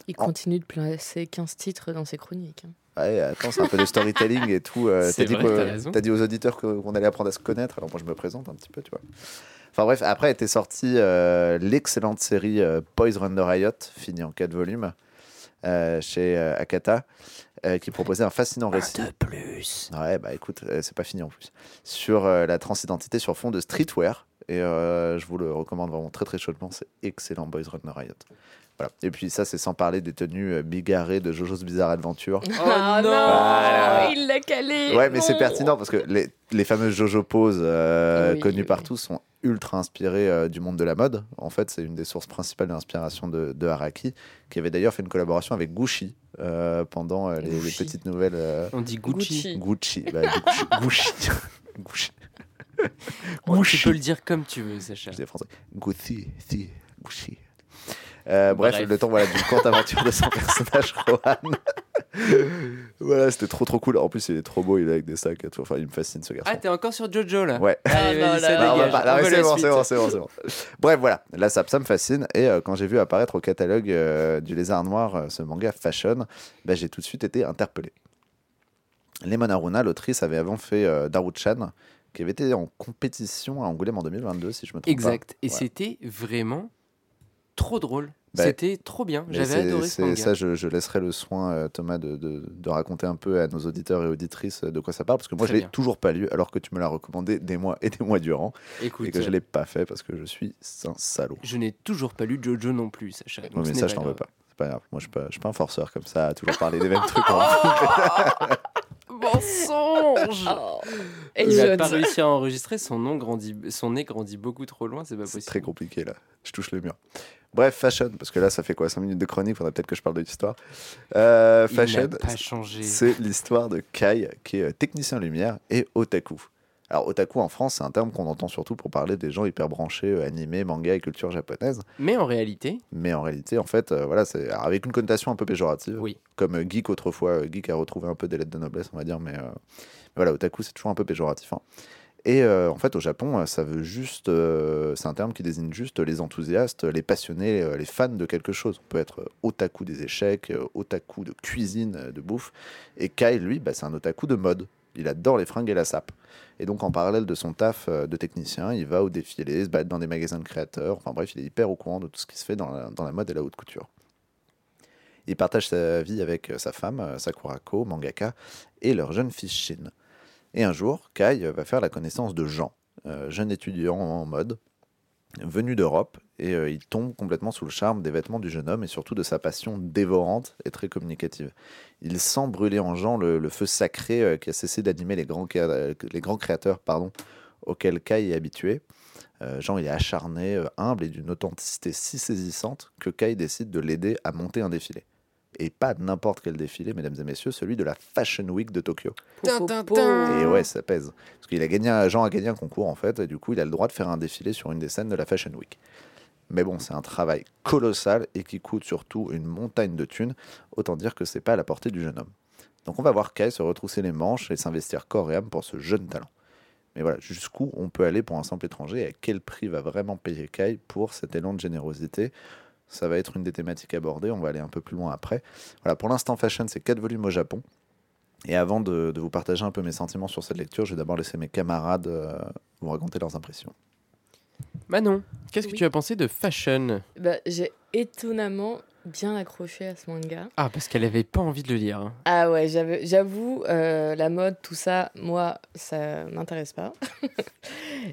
Il continue en... de placer quinze titres dans ses chroniques. Hein. Ouais, attends, c'est un peu de storytelling et tout. Euh, t'as, dit vrai, que, t'as, t'as dit aux auditeurs qu'on allait apprendre à se connaître, alors moi je me présente un petit peu, tu vois. Enfin bref, après était sortie euh, l'excellente série euh, Boys Run the Riot, finie en quatre volumes, euh, chez euh, Akata, euh, qui proposait un fascinant récit. Un de plus. Ouais, bah écoute, euh, c'est pas fini en plus. Sur euh, la transidentité sur fond de streetwear, et euh, je vous le recommande vraiment très très chaudement, c'est excellent Boys Run the Riot. Voilà. Et puis ça, c'est sans parler des tenues bigarrées de Jojo's Bizarre Adventure. Oh ah non voilà. Il l'a calé. Ouais, mais non. C'est pertinent parce que les, les fameuses Jojo poses euh, oui, connues oui. par tous sont ultra inspirées euh, du monde de la mode. En fait, c'est une des sources principales d'inspiration de, de Araki, qui avait d'ailleurs fait une collaboration avec Gucci euh, pendant euh, les, les petites nouvelles. Euh... On dit Gucci. Gucci. Gucci. Bah, Gucci. Gucci. Gucci. Gucci. Tu peux le dire comme tu veux, Sacha. Je dis français. Gucci. Gucci. Euh, bref, bref, le temps voilà, d'une courte aventure de son personnage, Rohan. Voilà, c'était trop trop cool. En plus, il est trop beau, il est avec des sacs et tout. Enfin, il me fascine ce garçon. Ah, t'es encore sur Jojo là ? Ouais. Ah, non, là, ça là, dégage. Là, là, c'est, bon, c'est bon, c'est bon, c'est bon. Bref, voilà, là, ça, ça me fascine. Et euh, quand j'ai vu apparaître au catalogue euh, du Lézard Noir euh, ce manga Fashion, bah, j'ai tout de suite été interpellé. Lemon Haruna, l'autrice, avait avant fait euh, Daru-chan, qui avait été en compétition à Angoulême en deux mille vingt-deux, si je me trompe exact. Pas. Exact. Et ouais. C'était vraiment. trop drôle. Bah, c'était trop bien, j'avais adoré ce manga. Ça, je, je laisserai le soin, euh, Thomas, de, de, de raconter un peu à nos auditeurs et auditrices de quoi ça parle, parce que moi, Très je ne l'ai toujours pas lu, alors que tu me l'as recommandé des mois et des mois durant, Écoute, et que je ne l'ai pas fait parce que je suis un salaud. Je n'ai toujours pas lu Jojo non plus, Sacha. Oui, mais ça, je t'en veux pas. C'est pas grave. Moi, je ne suis pas un forceur comme ça, à toujours parler des mêmes trucs. Mensonge. Oh. Il n'a pas réussi à enregistrer, son, nom grandit, son nez grandit beaucoup trop loin, c'est pas possible. C'est très compliqué, là. Je touche le mur. Bref, fashion, parce que là, ça fait quoi, cinq minutes de chronique, il faudrait peut-être que je parle de l'histoire. Euh, fashion, c'est l'histoire de Kai, qui est technicien lumière et otaku. Alors, otaku, en France, c'est un terme qu'on entend surtout pour parler des gens hyper branchés, animés, manga et culture japonaise. Mais en réalité Mais en réalité, en fait, euh, voilà, c'est avec une connotation un peu péjorative. Oui. Comme geek autrefois, geek a retrouvé un peu des lettres de noblesse, on va dire, mais, euh, mais voilà, otaku, c'est toujours un peu péjoratif, hein. Et euh, en fait, au Japon, ça veut juste, euh, c'est un terme qui désigne juste les enthousiastes, les passionnés, les fans de quelque chose. On peut être otaku des échecs, otaku de cuisine, de bouffe. Et Kai, lui, bah, c'est un otaku de mode. Il adore les fringues et la sape. Et donc, en parallèle de son taf de technicien, il va au défilé, se battre dans des magasins de créateurs. Enfin bref, il est hyper au courant de tout ce qui se fait dans la, dans la mode et la haute couture. Il partage sa vie avec sa femme, Sakurako, mangaka, et leur jeune fille Shin. Et un jour, Kai va faire la connaissance de Jean, euh, jeune étudiant en mode, venu d'Europe, et euh, il tombe complètement sous le charme des vêtements du jeune homme et surtout de sa passion dévorante et très communicative. Il sent brûler en Jean le, le feu sacré euh, qui a cessé d'animer les grands, les grands créateurs pardon, auxquels Kai est habitué. Euh, Jean est acharné, humble et d'une authenticité si saisissante que Kai décide de l'aider à monter un défilé. Et pas n'importe quel défilé, mesdames et messieurs, celui de la Fashion Week de Tokyo. Et ouais, ça pèse. Parce qu'il a gagné, Jean a gagné un concours, en fait, et du coup, il a le droit de faire un défilé sur une des scènes de la Fashion Week. Mais bon, c'est un travail colossal et qui coûte surtout une montagne de thunes. Autant dire que c'est pas à la portée du jeune homme. Donc on va voir Kai se retrousser les manches et s'investir corps et âme pour ce jeune talent. Mais voilà, jusqu'où on peut aller pour un simple étranger et à quel prix va vraiment payer Kai pour cet élan de générosité? Ça va être une des thématiques abordées, on va aller un peu plus loin après. Voilà, pour l'instant, Fashion, c'est quatre volumes au Japon. Et avant de, de vous partager un peu mes sentiments sur cette lecture, je vais d'abord laisser mes camarades euh, vous raconter leurs impressions. Manon, qu'est-ce oui. que tu as pensé de Fashion ? Bah, j'ai étonnamment bien accroché à ce manga. Ah, parce qu'elle n'avait pas envie de le lire. Hein. Ah ouais, j'avais, j'avoue, euh, la mode, tout ça, moi, ça ne m'intéresse pas.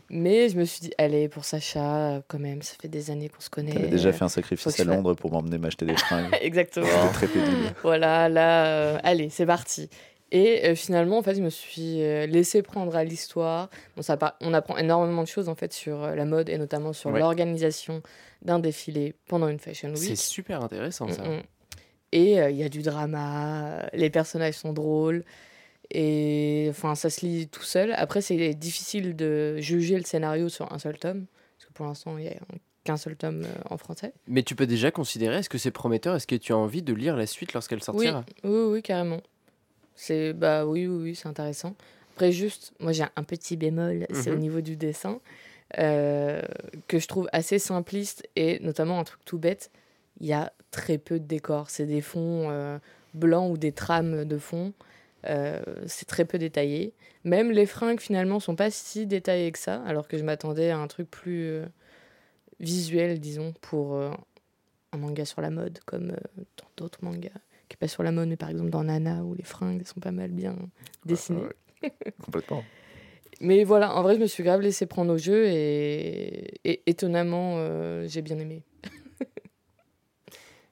Mais je me suis dit, allez, pour Sacha, quand même, ça fait des années qu'on se connaît. T'avais déjà fait un sacrifice à Londres fais... pour m'emmener m'acheter des fringues. Exactement. C'était très pénible. Voilà, là, euh, allez, c'est parti. Et euh, finalement, en fait, je me suis euh, laissée prendre à l'histoire. Bon, ça, on apprend énormément de choses, en fait, sur euh, la mode et notamment sur ouais. l'organisation d'un défilé pendant une Fashion Week. C'est super intéressant, ça. Mm-hmm. Et il euh, y a du drama, les personnages sont drôles. Et enfin, ça se lit tout seul. Après, c'est difficile de juger le scénario sur un seul tome, parce que pour l'instant, il n'y a qu'un seul tome euh, en français. Mais tu peux déjà considérer, est-ce que c'est prometteur ? Est-ce que tu as envie de lire la suite lorsqu'elle sortira ? Oui, oui, oui, carrément. C'est, bah, oui, oui, oui, c'est intéressant. Après, juste, moi, j'ai un petit bémol, c'est mmh. au niveau du dessin, euh, que je trouve assez simpliste, et notamment un truc tout bête, il y a très peu de décors. C'est des fonds euh, blancs ou des trames de fond. Euh, c'est très peu détaillé. Même les fringues, finalement, sont pas si détaillées que ça, alors que je m'attendais à un truc plus euh, visuel, disons, pour euh, un manga sur la mode, comme euh, dans d'autres mangas qui passent sur la mode, mais par exemple dans Nana, où les fringues sont pas mal bien dessinées. Ouais, ouais. Complètement. Mais voilà, en vrai, je me suis grave laissée prendre au jeu et, et étonnamment, euh, j'ai bien aimé.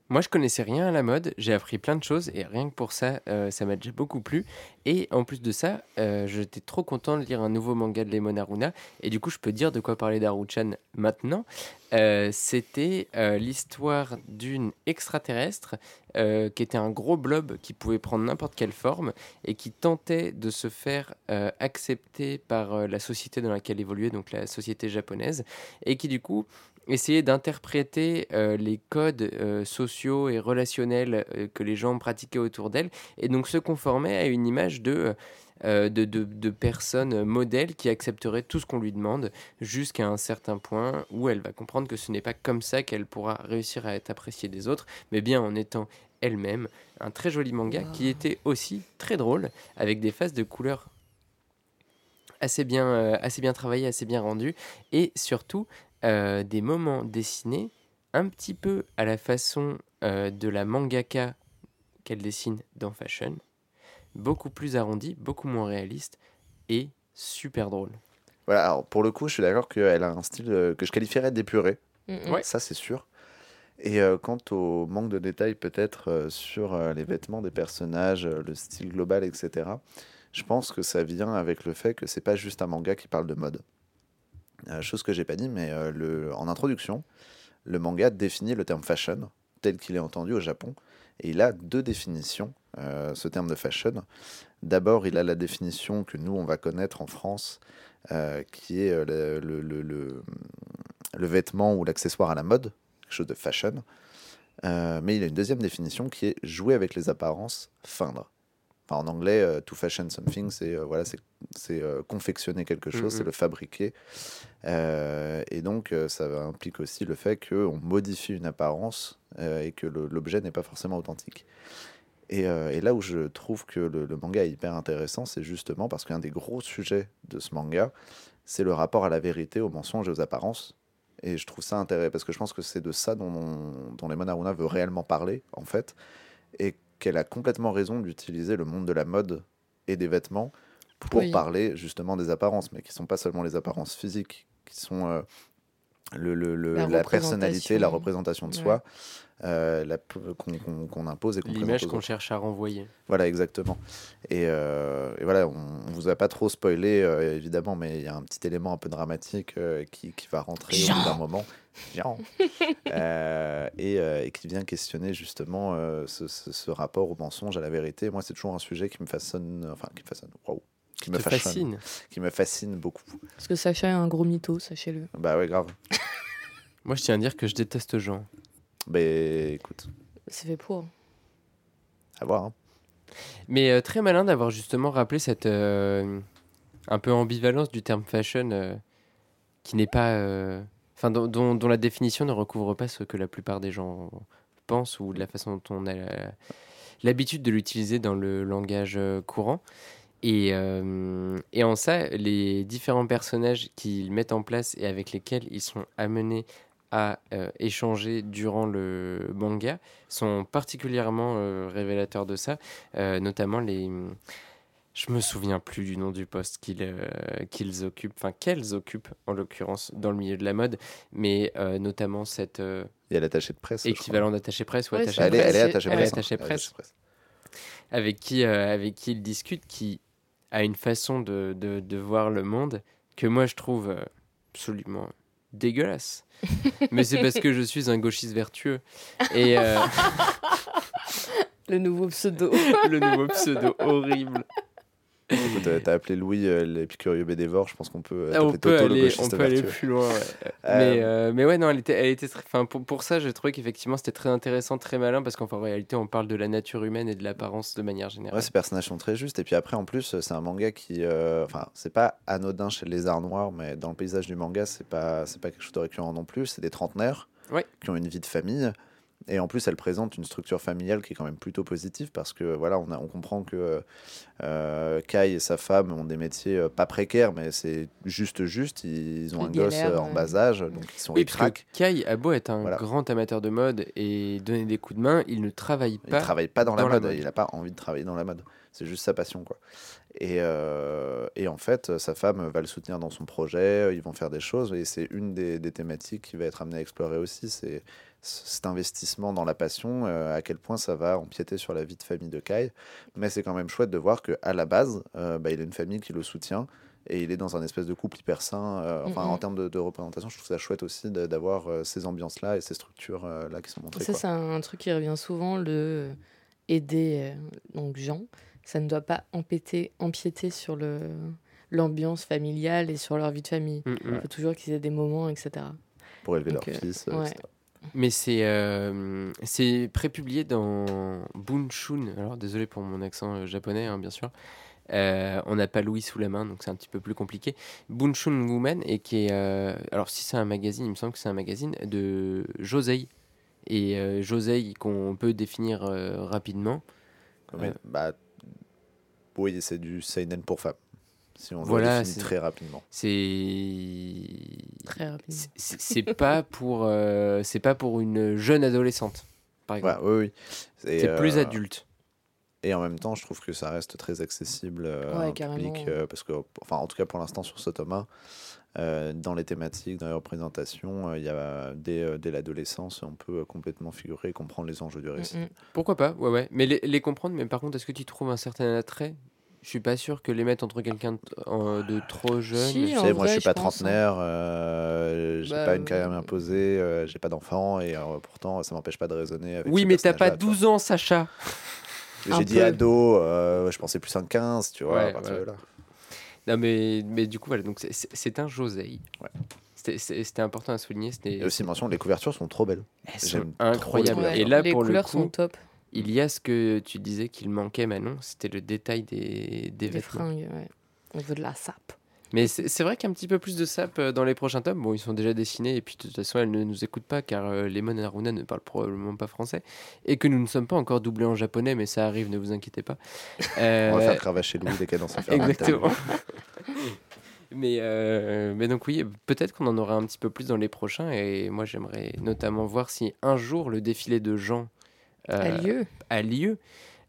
Moi, je connaissais rien à la mode, j'ai appris plein de choses et rien que pour ça, euh, ça m'a déjà beaucoup plu. Et en plus de ça, euh, j'étais trop content de lire un nouveau manga de Lemon Haruna et du coup, je peux dire de quoi parler d'Haru-chan maintenant. Euh, c'était euh, l'histoire d'une extraterrestre euh, qui était un gros blob qui pouvait prendre n'importe quelle forme et qui tentait de se faire euh, accepter par euh, la société dans laquelle évoluait, donc la société japonaise, et qui du coup essayait d'interpréter euh, les codes euh, sociaux et relationnels euh, que les gens pratiquaient autour d'elle et donc se conformer à une image de... Euh, Euh, de, de, de personnes modèles qui accepteraient tout ce qu'on lui demande jusqu'à un certain point où elle va comprendre que ce n'est pas comme ça qu'elle pourra réussir à être appréciée des autres, mais bien en étant elle-même. Un très joli manga wow. qui était aussi très drôle, avec des phases de couleurs assez bien, euh, assez bien travaillées, assez bien rendues, et surtout euh, des moments dessinés un petit peu à la façon euh, de la mangaka qu'elle dessine dans Fashion, beaucoup plus arrondie, beaucoup moins réaliste et super drôle. Voilà, alors pour le coup, je suis d'accord qu'elle a un style que je qualifierais d'épuré, mmh. ça c'est sûr. Et euh, quant au manque de détails peut-être euh, sur euh, les vêtements des personnages, euh, le style global, et cetera, je pense que ça vient avec le fait que c'est pas juste un manga qui parle de mode. Euh, chose que j'ai pas dit, mais euh, le, en introduction, le manga définit le terme fashion tel qu'il est entendu au Japon. Et il a deux définitions, euh, ce terme de fashion. D'abord, il a la définition que nous, on va connaître en France, euh, qui est euh, le, le, le, le vêtement ou l'accessoire à la mode, quelque chose de fashion. Euh, mais il y a une deuxième définition qui est jouer avec les apparences, feindre. Enfin, en anglais, euh, to fashion something, c'est, euh, voilà, c'est, c'est euh, confectionner quelque chose, mm-hmm. c'est le fabriquer. Euh, et donc, euh, ça implique aussi le fait qu'on modifie une apparence euh, et que le, l'objet n'est pas forcément authentique. Et, euh, et là où je trouve que le, le manga est hyper intéressant, c'est justement parce qu'un des gros sujets de ce manga, c'est le rapport à la vérité, aux mensonges et aux apparences. Et je trouve ça intéressant, parce que je pense que c'est de ça dont, on, dont Lemon Haruna veut réellement parler, en fait, et qu'elle a complètement raison d'utiliser le monde de la mode et des vêtements pour oui. parler justement des apparences, mais qui ne sont pas seulement les apparences physiques, qui sont euh, le, le, le, la, la personnalité, la représentation de ouais. soi, euh, la, qu'on, qu'on, qu'on impose et qu'on l'image présente qu'on autres. Cherche à renvoyer. Voilà, exactement. Et, euh, et voilà, on ne vous a pas trop spoilé, euh, évidemment, mais il y a un petit élément un peu dramatique euh, qui, qui va rentrer Jean. au bout d'un moment. Jean. euh, et, euh, et qui vient questionner justement euh, ce, ce, ce rapport au mensonge, à la vérité. Moi, c'est toujours un sujet qui me façonne, enfin, qui me façonne, waouh. Qui me fascine. Qui me fascine beaucoup. Parce que Sacha est un gros mytho, sachez-le. Bah ouais, grave. Moi, je tiens à dire que je déteste Jean. Mais écoute. C'est fait pour. À voir. Hein. Mais euh, très malin d'avoir justement rappelé cette euh, un peu ambivalence du terme fashion euh, qui n'est pas. Enfin, euh, dont, dont la définition ne recouvre pas ce que la plupart des gens pensent ou de la façon dont on a la, l'habitude de l'utiliser dans le langage courant. Et, euh, et en ça, les différents personnages qu'ils mettent en place et avec lesquels ils sont amenés à euh, échanger durant le manga sont particulièrement euh, révélateurs de ça, euh, notamment les... Je me souviens plus du nom du poste qu'ils, euh, qu'ils occupent, enfin qu'elles occupent en l'occurrence dans le milieu de la mode, mais euh, notamment cette... Euh, Il y a l'attaché de presse. Équivalent d'attaché presse ou ouais, attaché presse. Elle est attachée presse. Elle est attachée presse. Avec qui, euh, avec qui ils discutent, qui... à une façon de, de, de voir le monde que moi, je trouve absolument dégueulasse. Mais c'est parce que je suis un gauchiste vertueux. Et euh... Le nouveau pseudo. Le nouveau pseudo horrible. Écoute, t'as appelé Louis euh, l'épicurieux bédévore, je pense qu'on peut, euh, ah, on peut, Toto, aller, on peut aller plus loin. Ouais. euh... Mais, euh, mais ouais, non, elle était, elle était très, pour, pour ça, j'ai trouvé qu'effectivement c'était très intéressant, très malin, parce qu'en réalité on parle de la nature humaine et de l'apparence de manière générale. Ouais, ces personnages sont très justes, et puis après en plus c'est un manga qui, euh, enfin c'est pas anodin chez Le Lézard Noir, mais dans le paysage du manga c'est pas, c'est pas quelque chose de récurrent non plus, c'est des trentenaires ouais. qui ont une vie de famille. Et en plus, elle présente une structure familiale qui est quand même plutôt positive parce que voilà, on, a, on comprend que euh, Kai et sa femme ont des métiers euh, pas précaires, mais c'est juste juste. Ils ont les un gosse euh, en bas âge, donc ils sont. Oui, parce que Kai a beau être un voilà. grand amateur de mode et donner des coups de main, il ne travaille pas. Il travaille pas dans, dans la, mode. la mode. Il n'a pas envie de travailler dans la mode. C'est juste sa passion, quoi. Et, euh, et en fait, sa femme va le soutenir dans son projet. Ils vont faire des choses, et c'est une des, des thématiques qui va être amenée à explorer aussi. C'est cet investissement dans la passion, euh, à quel point ça va empiéter sur la vie de famille de Kai. Mais c'est quand même chouette de voir qu'à la base, euh, bah, il a une famille qui le soutient et il est dans un espèce de couple hyper sain. Euh, enfin, mm-hmm. en termes de, de représentation, je trouve ça chouette aussi de, d'avoir euh, ces ambiances-là et ces structures-là euh, qui sont montrées. Ça, quoi. C'est un truc qui revient souvent, le aider euh, donc Jean. Ça ne doit pas empêter, empiéter sur le, l'ambiance familiale et sur leur vie de famille. Mm-hmm. Il faut toujours qu'ils aient des moments, et cetera. Pour élever donc, leur euh, fils, ouais. et cetera. Mais c'est, euh, c'est prépublié dans Bunshun. Alors, désolé pour mon accent euh, japonais, hein, bien sûr. Euh, on n'a pas Louis sous la main, donc c'est un petit peu plus compliqué. Bunshun Woman, et qui est. Euh, alors, si c'est un magazine, il me semble que c'est un magazine de josei. Et euh, josei, qu'on peut définir euh, rapidement. Oui, euh, bah. Oui, c'est du seinen pour femmes. si on voilà, le définit très rapidement. C'est très rapidement. C'est, c'est pas pour euh, c'est pas pour une jeune adolescente, par exemple. Ouais, oui, oui. C'est, c'est euh... plus adulte. Et en même temps, je trouve que ça reste très accessible euh, ouais, au public, euh, parce que, enfin, en tout cas pour l'instant sur ce tome un, euh, dans les thématiques, dans les représentations, il euh, y a dès, euh, dès l'adolescence, on peut euh, complètement figurer et comprendre les enjeux du récit. Mm-hmm. Pourquoi pas, ouais, ouais. Mais les, les comprendre. Mais par contre, est-ce que tu trouves un certain attrait? Je suis pas sûr que les mettre entre quelqu'un de, euh, de trop jeune. Si, tu sais, moi, vrai, je suis pas trentenaire, euh, j'ai bah, pas une carrière imposée, euh, j'ai pas d'enfant, et euh, pourtant, ça m'empêche pas de raisonner. Avec oui, mais t'as pas douze ans, Sacha. J'ai un dit peu. Ado, euh, je pensais plus à quinze, tu vois, ouais, à partir ouais. de là. Non, mais, mais du coup, voilà, donc c'est, c'est, c'est un Josei. Ouais. C'était, c'est, c'était important à souligner. C'était... Et aussi, mention, les couvertures sont trop belles. Elles J'aime sont incroyables. Trop et là, les pour couleurs le coup, sont top. Il y a ce que tu disais qu'il manquait, Manon, c'était le détail des, des, des vêtements. Fringues, ouais. On veut de la sape. Mais c'est, c'est vrai qu'il y a un petit peu plus de sape dans les prochains tomes. Bon, ils sont déjà dessinés et puis de toute façon, elles ne nous écoutent pas car euh, Lemon Haruna ne parle probablement pas français et que nous ne sommes pas encore doublés en japonais, mais ça arrive, ne vous inquiétez pas. Euh... On va faire cravacher Louis dès qu'elle dans sa ferme. Exactement. mais, euh, mais donc oui, peut-être qu'on en aura un petit peu plus dans les prochains et moi, j'aimerais notamment voir si un jour le défilé de Jean euh, a lieu. A lieu.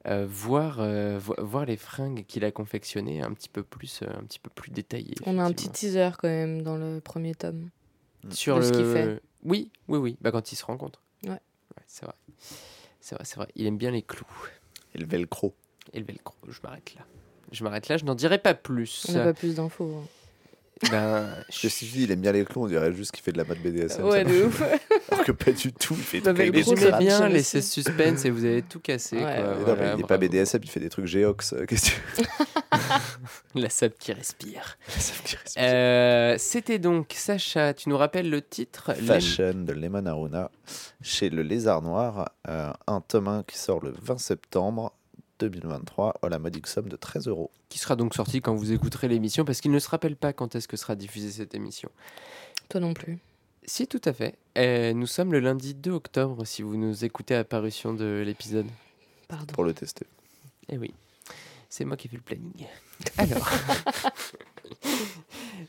Euh, voir, euh, vo- voir les fringues qu'il a confectionnées un petit peu plus, euh, un petit peu plus détaillées. On a un petit teaser quand même dans le premier tome. Mmh. Sur le... ce qu'il fait. Oui, oui, oui. Bah, quand ils se rencontrent. Ouais. Ouais, c'est vrai. C'est vrai, c'est vrai. Il aime bien les clous. Et le velcro. Et le velcro. Je m'arrête là. Je m'arrête là, je n'en dirai pas plus. On n'a pas plus d'infos. Hein. Ben, je suis dit, il aime bien les clous, on dirait juste qu'il fait de la mode B D S M. Ouais, de ouf. Alors que pas du tout, il fait des trucs. Résumez bien, laissez suspense et vous avez tout cassé. Ouais, quoi. Non, voilà, il n'est pas B D S M, il fait des trucs Géox. Qu'est-ce que La sape qui respire. La sape qui respire. Euh, c'était donc, Sacha, tu nous rappelles le titre Fashion Lem- de Lemon Haruna chez Le Lézard Noir, euh, un tome un qui sort le vingt septembre deux mille vingt-trois à la modique somme de treize euros. Qui sera donc sorti quand vous écouterez l'émission, parce qu'il ne se rappelle pas quand est-ce que sera diffusée cette émission. Toi non plus. Si, tout à fait. Euh, nous sommes le lundi deux octobre, si vous nous écoutez à la parution de l'épisode. Pardon. Pour le tester. Eh oui. C'est moi qui ai fait le planning. Alors,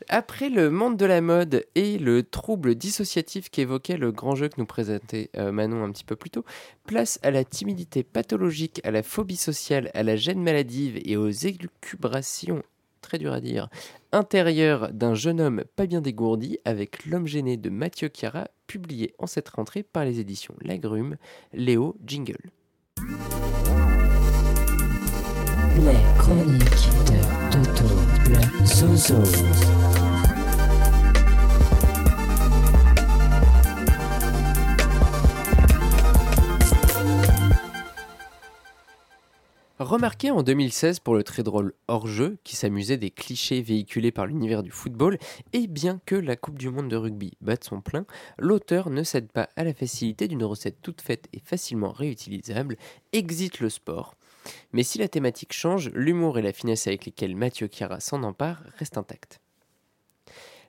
après le monde de la mode et le trouble dissociatif qu'évoquait le grand jeu que nous présentait euh, Manon un petit peu plus tôt, place à la timidité pathologique, à la phobie sociale, à la gêne maladive et aux élucubrations très dur à dire, intérieur d'un jeune homme pas bien dégourdi avec L'Homme gêné de Mathieu Chiara, publié en cette rentrée par les éditions Lagrume. Léo, jingle. Les chroniques de Toto le Zozo. Remarqué en deux mille seize pour le très drôle hors-jeu qui s'amusait des clichés véhiculés par l'univers du football, et bien que la Coupe du Monde de rugby batte son plein, l'auteur ne cède pas à la facilité d'une recette toute faite et facilement réutilisable, exit le sport. Mais si la thématique change, l'humour et la finesse avec lesquels Mathieu Chiara s'en empare restent intacts.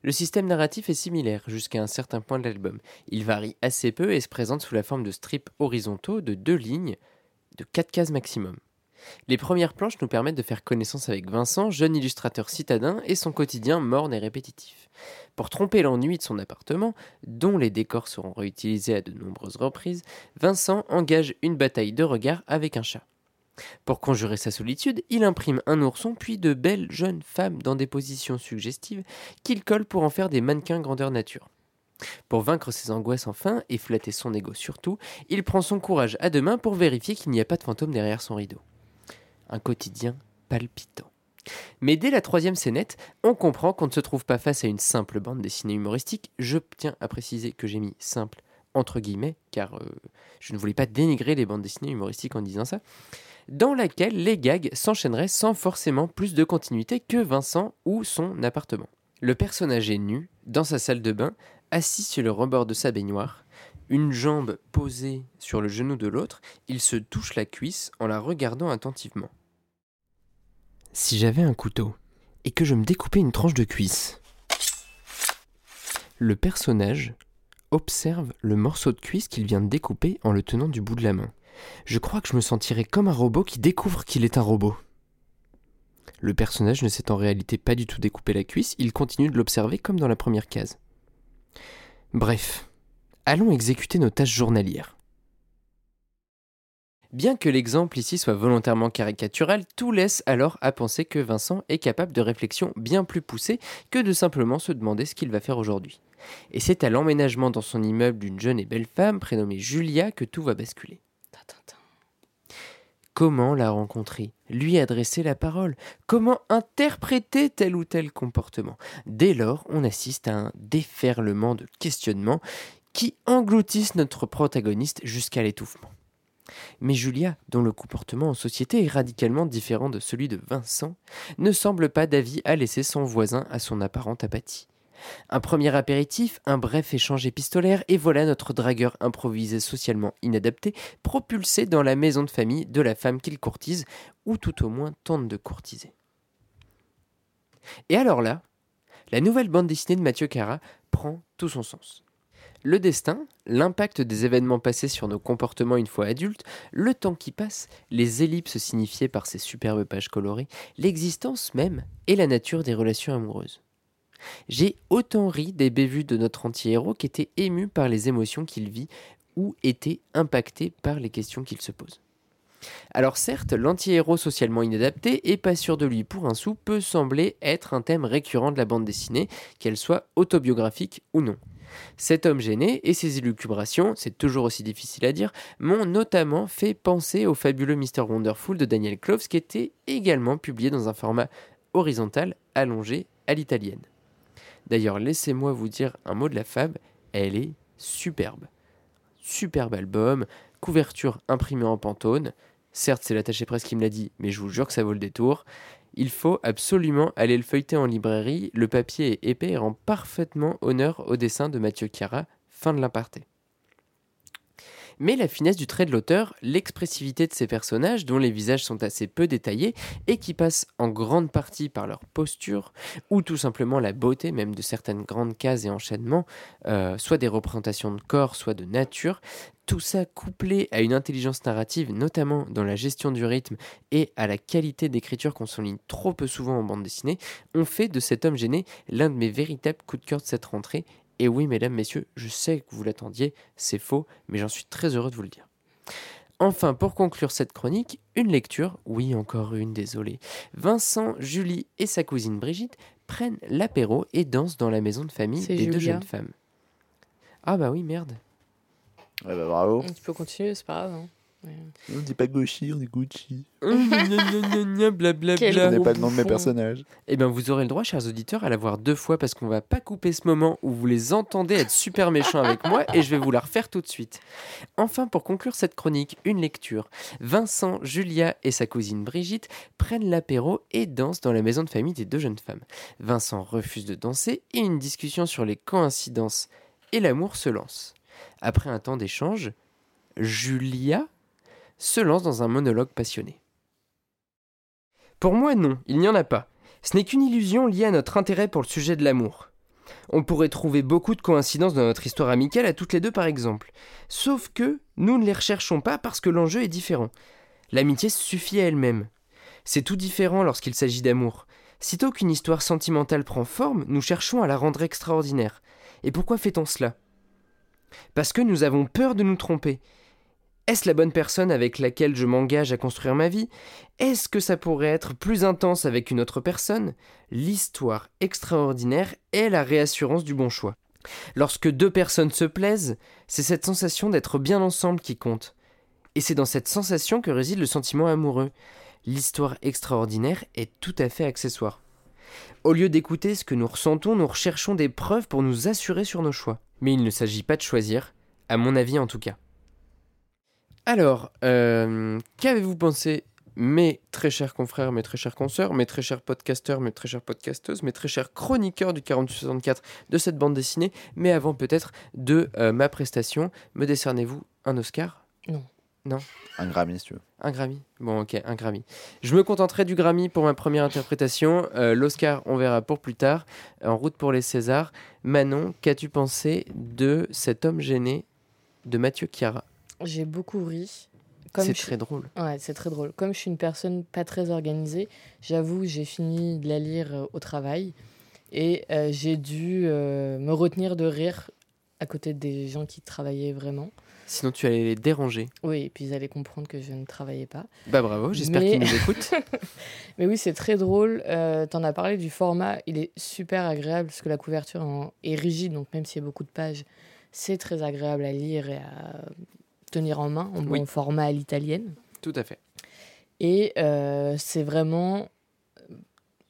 Le système narratif est similaire jusqu'à un certain point de l'album. Il varie assez peu et se présente sous la forme de strips horizontaux de deux lignes, de quatre cases maximum. Les premières planches nous permettent de faire connaissance avec Vincent, jeune illustrateur citadin, et son quotidien morne et répétitif. Pour tromper l'ennui de son appartement, dont les décors seront réutilisés à de nombreuses reprises, Vincent engage une bataille de regards avec un chat. Pour conjurer sa solitude, il imprime un ourson puis de belles jeunes femmes dans des positions suggestives qu'il colle pour en faire des mannequins grandeur nature. Pour vaincre ses angoisses enfin, et flatter son ego surtout, il prend son courage à deux mains pour vérifier qu'il n'y a pas de fantôme derrière son rideau. Un quotidien palpitant. Mais dès la troisième scénette, on comprend qu'on ne se trouve pas face à une simple bande dessinée humoristique. Je tiens à préciser que j'ai mis « simple » entre guillemets, car euh, je ne voulais pas dénigrer les bandes dessinées humoristiques en disant ça, dans laquelle les gags s'enchaîneraient sans forcément plus de continuité que Vincent ou son appartement. Le personnage est nu, dans sa salle de bain, assis sur le rebord de sa baignoire, une jambe posée sur le genou de l'autre, il se touche la cuisse en la regardant attentivement. Si j'avais un couteau et que je me découpais une tranche de cuisse, le personnage observe le morceau de cuisse qu'il vient de découper en le tenant du bout de la main. Je crois que je me sentirais comme un robot qui découvre qu'il est un robot. Le personnage ne s'est en réalité pas du tout découpé la cuisse, il continue de l'observer comme dans la première case. Bref, allons exécuter nos tâches journalières. Bien que l'exemple ici soit volontairement caricatural, tout laisse alors à penser que Vincent est capable de réflexions bien plus poussées que de simplement se demander ce qu'il va faire aujourd'hui. Et c'est à l'emménagement dans son immeuble d'une jeune et belle femme prénommée Julia que tout va basculer. Comment la rencontrer ? Lui adresser la parole ? Comment interpréter tel ou tel comportement ? Dès lors, on assiste à un déferlement de questionnements qui engloutissent notre protagoniste jusqu'à l'étouffement. Mais Julia, dont le comportement en société est radicalement différent de celui de Vincent, ne semble pas d'avis à laisser son voisin à son apparente apathie. Un premier apéritif, un bref échange épistolaire, et voilà notre dragueur improvisé socialement inadapté, propulsé dans la maison de famille de la femme qu'il courtise, ou tout au moins tente de courtiser. Et alors là, la nouvelle bande dessinée de Mathieu Chiara prend tout son sens. Le destin, l'impact des événements passés sur nos comportements une fois adultes, le temps qui passe, les ellipses signifiées par ces superbes pages colorées, l'existence même et la nature des relations amoureuses. J'ai autant ri des bévues de notre anti-héros qu'étais ému par les émotions qu'il vit ou était impacté par les questions qu'il se pose. Alors certes, l'anti-héros socialement inadapté et pas sûr de lui pour un sou peut sembler être un thème récurrent de la bande dessinée, qu'elle soit autobiographique ou non. Cet homme gêné et ses élucubrations, c'est toujours aussi difficile à dire, m'ont notamment fait penser au fabuleux mister Wonderful de Daniel Cloves qui était également publié dans un format horizontal allongé à l'italienne. D'ailleurs, laissez-moi vous dire un mot de la femme, elle est superbe. Superbe album, couverture imprimée en Pantone. Certes, c'est l'attaché presse qui me l'a dit, mais je vous jure que ça vaut le détour. Il faut absolument aller le feuilleter en librairie, le papier est épais et rend parfaitement honneur au dessin de Mathieu Chiara, fin de l'imparté. Mais la finesse du trait de l'auteur, l'expressivité de ses personnages, dont les visages sont assez peu détaillés et qui passent en grande partie par leur posture, ou tout simplement la beauté même de certaines grandes cases et enchaînements, euh, soit des représentations de corps, soit de nature, tout ça couplé à une intelligence narrative, notamment dans la gestion du rythme et à la qualité d'écriture qu'on souligne trop peu souvent en bande dessinée, ont fait de cet homme gêné l'un de mes véritables coups de cœur de cette rentrée. Et oui, mesdames, messieurs, je sais que vous l'attendiez, c'est faux, mais j'en suis très heureux de vous le dire. Enfin, pour conclure cette chronique, une lecture, oui, encore une, désolé. Vincent, Julie et sa cousine Brigitte prennent l'apéro et dansent dans la maison de famille c'est des Julia. Deux jeunes femmes. Ah bah oui, merde. Ouais bah bravo. Tu peux continuer, c'est pas grave, hein. Ouais. On n'est pas Gucci, on est Gucci. Blablabla. On n'est pas le nom de mes personnages. Eh bien, vous aurez le droit, chers auditeurs, à la voir deux fois parce qu'on va pas couper ce moment où vous les entendez être super méchants avec moi et je vais vous la refaire tout de suite. Enfin, pour conclure cette chronique, une lecture. Vincent, Julia et sa cousine Brigitte prennent l'apéro et dansent dans la maison de famille des deux jeunes femmes. Vincent refuse de danser et une discussion sur les coïncidences et l'amour se lance. Après un temps d'échange, Julia se lance dans un monologue passionné. Pour moi, non, il n'y en a pas. Ce n'est qu'une illusion liée à notre intérêt pour le sujet de l'amour. On pourrait trouver beaucoup de coïncidences dans notre histoire amicale à toutes les deux par exemple. Sauf que nous ne les recherchons pas parce que l'enjeu est différent. L'amitié suffit à elle-même. C'est tout différent lorsqu'il s'agit d'amour. Sitôt qu'une histoire sentimentale prend forme, nous cherchons à la rendre extraordinaire. Et pourquoi fait-on cela ? Parce que nous avons peur de nous tromper. Est-ce la bonne personne avec laquelle je m'engage à construire ma vie ? Est-ce que ça pourrait être plus intense avec une autre personne ? L'histoire extraordinaire est la réassurance du bon choix. Lorsque deux personnes se plaisent, c'est cette sensation d'être bien ensemble qui compte. Et c'est dans cette sensation que réside le sentiment amoureux. L'histoire extraordinaire est tout à fait accessoire. Au lieu d'écouter ce que nous ressentons, nous recherchons des preuves pour nous assurer sur nos choix. Mais il ne s'agit pas de choisir, à mon avis en tout cas. Alors, euh, qu'avez-vous pensé, mes très chers confrères, mes très chers consoeurs, mes très chers podcasteurs, mes très chères podcasteuses, mes très chers chroniqueurs du quarante-huit soixante-quatre de cette bande dessinée, mais avant peut-être de euh, ma prestation, me décernez-vous un Oscar ? Non. Non ? Un Grammy, si tu veux. Un Grammy ? Bon, ok, un Grammy. Je me contenterai du Grammy pour ma première interprétation. Euh, L'Oscar, on verra pour plus tard. En route pour les Césars. Manon, qu'as-tu pensé de cet homme gêné de Mathieu Chiara ? J'ai beaucoup ri, Comme c'est je... très drôle. Ouais, c'est très drôle. Comme je suis une personne pas très organisée, j'avoue, j'ai fini de la lire euh, au travail et euh, j'ai dû euh, me retenir de rire à côté des gens qui travaillaient vraiment. Sinon, tu allais les déranger. Oui, et puis ils allaient comprendre que je ne travaillais pas. Bah bravo, j'espère Mais... qu'ils nous écoutent. Mais oui, c'est très drôle. Euh, t'en as parlé du format. Il est super agréable parce que la couverture en... est rigide. Donc même s'il y a beaucoup de pages, c'est très agréable à lire et à tenir en main, en oui. bon format à l'italienne. Tout à fait. Et euh, c'est vraiment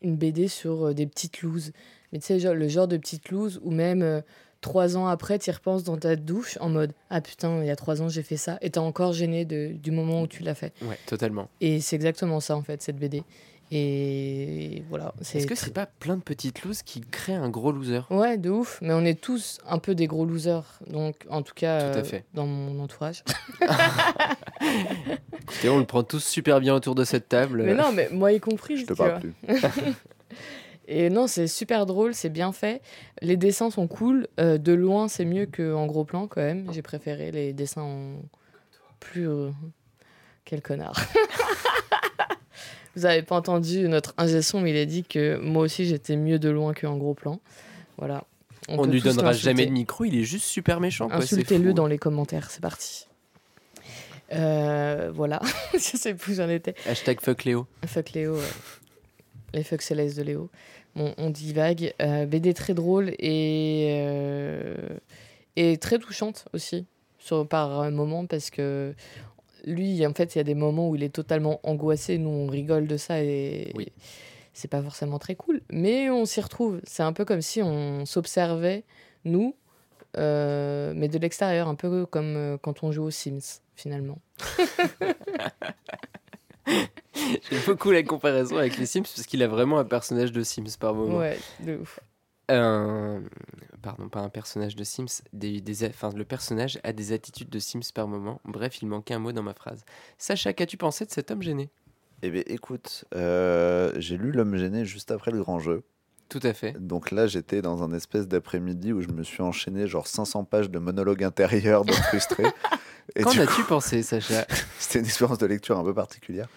une B D sur des petites looses. Mais tu sais, genre, le genre de petites looses où même... Euh, Trois ans après, tu y repenses dans ta douche en mode « Ah putain, il y a trois ans, j'ai fait ça. » Et t'es encore gêné de, du moment où tu l'as fait. Ouais, totalement. Et c'est exactement ça, en fait, cette B D. Et voilà. C'est... Est-ce que c'est pas plein de petites looses qui créent un gros loser ? Ouais, de ouf. Mais on est tous un peu des gros losers. Donc, en tout cas, tout à fait. Euh, dans mon entourage. Écoutez, on le prend tous super bien autour de cette table. Mais non, mais moi y compris. Je te parle plus. Et non, c'est super drôle, c'est bien fait. Les dessins sont cool. Euh, de loin, c'est mieux qu'en gros plan, quand même. J'ai préféré les dessins en plus... Euh... Quel connard. Vous n'avez pas entendu notre ingé son, mais il a dit que moi aussi, j'étais mieux de loin qu'en gros plan. Voilà. On ne lui donnera l'insulter. Jamais de micro, il est juste super méchant. Insultez-le dans les commentaires, c'est parti. Euh, voilà, je sais plus où j'en étais. Hashtag fuck Léo. Fuck Léo, ouais. Les fucks célestes de Léo. Bon, on divague. Euh, B D très drôle et, euh, et très touchante aussi, sur, par euh, moments, parce que lui, en fait, il y a des moments où il est totalement angoissé. Nous, on rigole de ça et, oui. et c'est pas forcément très cool. Mais on s'y retrouve. C'est un peu comme si on s'observait, nous, euh, mais de l'extérieur, un peu comme euh, quand on joue aux Sims, finalement. J'aime beaucoup la comparaison avec les Sims parce qu'il a vraiment un personnage de Sims par moment. Ouais, de ouf. Euh, pardon, pas un personnage de Sims. Des, des, enfin, le personnage a des attitudes de Sims par moment. Bref, il manquait un mot dans ma phrase. Sacha, qu'as-tu pensé de cet homme gêné ? Eh bien, écoute, euh, j'ai lu L'Homme gêné juste après Le Grand je. Tout à fait. Donc là, j'étais dans un espèce d'après-midi où je me suis enchaîné genre cinq cents pages de monologue intérieur d'un frustré. Et Qu'en as-tu coup, pensé, Sacha ? C'était une expérience de lecture un peu particulière.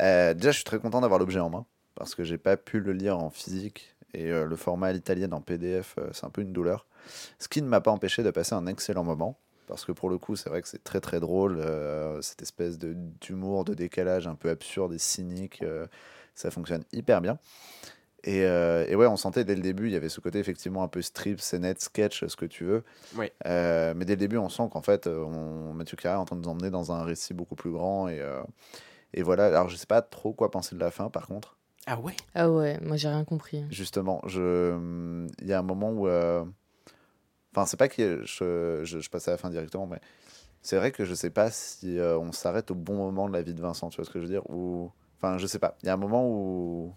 Euh, déjà, je suis très content d'avoir l'objet en main parce que j'ai pas pu le lire en physique et euh, le format à l'italienne en P D F, euh, c'est un peu une douleur. Ce qui ne m'a pas empêché de passer un excellent moment parce que pour le coup, c'est vrai que c'est très très drôle, euh, cette espèce de, d'humour, de décalage un peu absurde et cynique, euh, ça fonctionne hyper bien. Et, euh, et ouais, on sentait dès le début, il y avait ce côté effectivement un peu strip, scénette, sketch, ce que tu veux. Oui. Euh, mais dès le début, on sent qu'en fait, on, Mathieu Chiara est en train de nous emmener dans un récit beaucoup plus grand. Et, euh, et voilà, alors je sais pas trop quoi penser de la fin par contre. Ah ouais ? Ah ouais, moi j'ai rien compris. Justement, je... il y a un moment où... Euh... Enfin, c'est pas que je, je, je passais à la fin directement, mais c'est vrai que je sais pas si euh, on s'arrête au bon moment de la vie de Vincent, tu vois ce que je veux dire ? Ou... Enfin, je sais pas, il y a un moment où...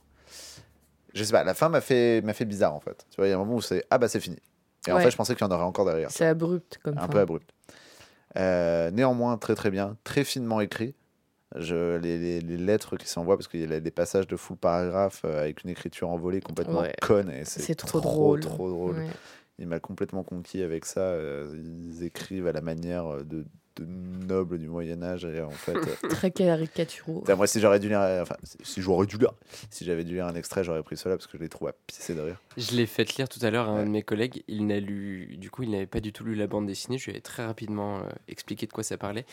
Je sais pas, la fin m'a fait, m'a fait bizarre en fait. Tu vois, il y a un moment où c'est ah bah c'est fini. Et ouais. En fait, je pensais qu'il y en aurait encore derrière. C'est abrupt comme ça. Un fin. Peu abrupt. Euh, néanmoins, très très bien, très finement écrit. Je, les, les, les lettres qui s'envoient, parce qu'il y a des passages de full paragraphe avec une écriture envolée complètement ouais. conne. Et c'est, c'est trop, trop drôle. Trop drôle. Ouais. Il m'a complètement conquis avec ça. Ils écrivent à la manière de. De nobles du Moyen-Âge et en fait très caricaturaux. Moi si j'aurais dû lire enfin si j'aurais dû lire si j'avais dû lire un extrait j'aurais pris cela parce que je les trouve à pisser de rire. Je l'ai fait lire tout à l'heure à ouais. un de mes collègues, il n'a lu du coup il n'avait pas du tout lu la bande dessinée, je lui avais très rapidement euh, expliqué de quoi ça parlait.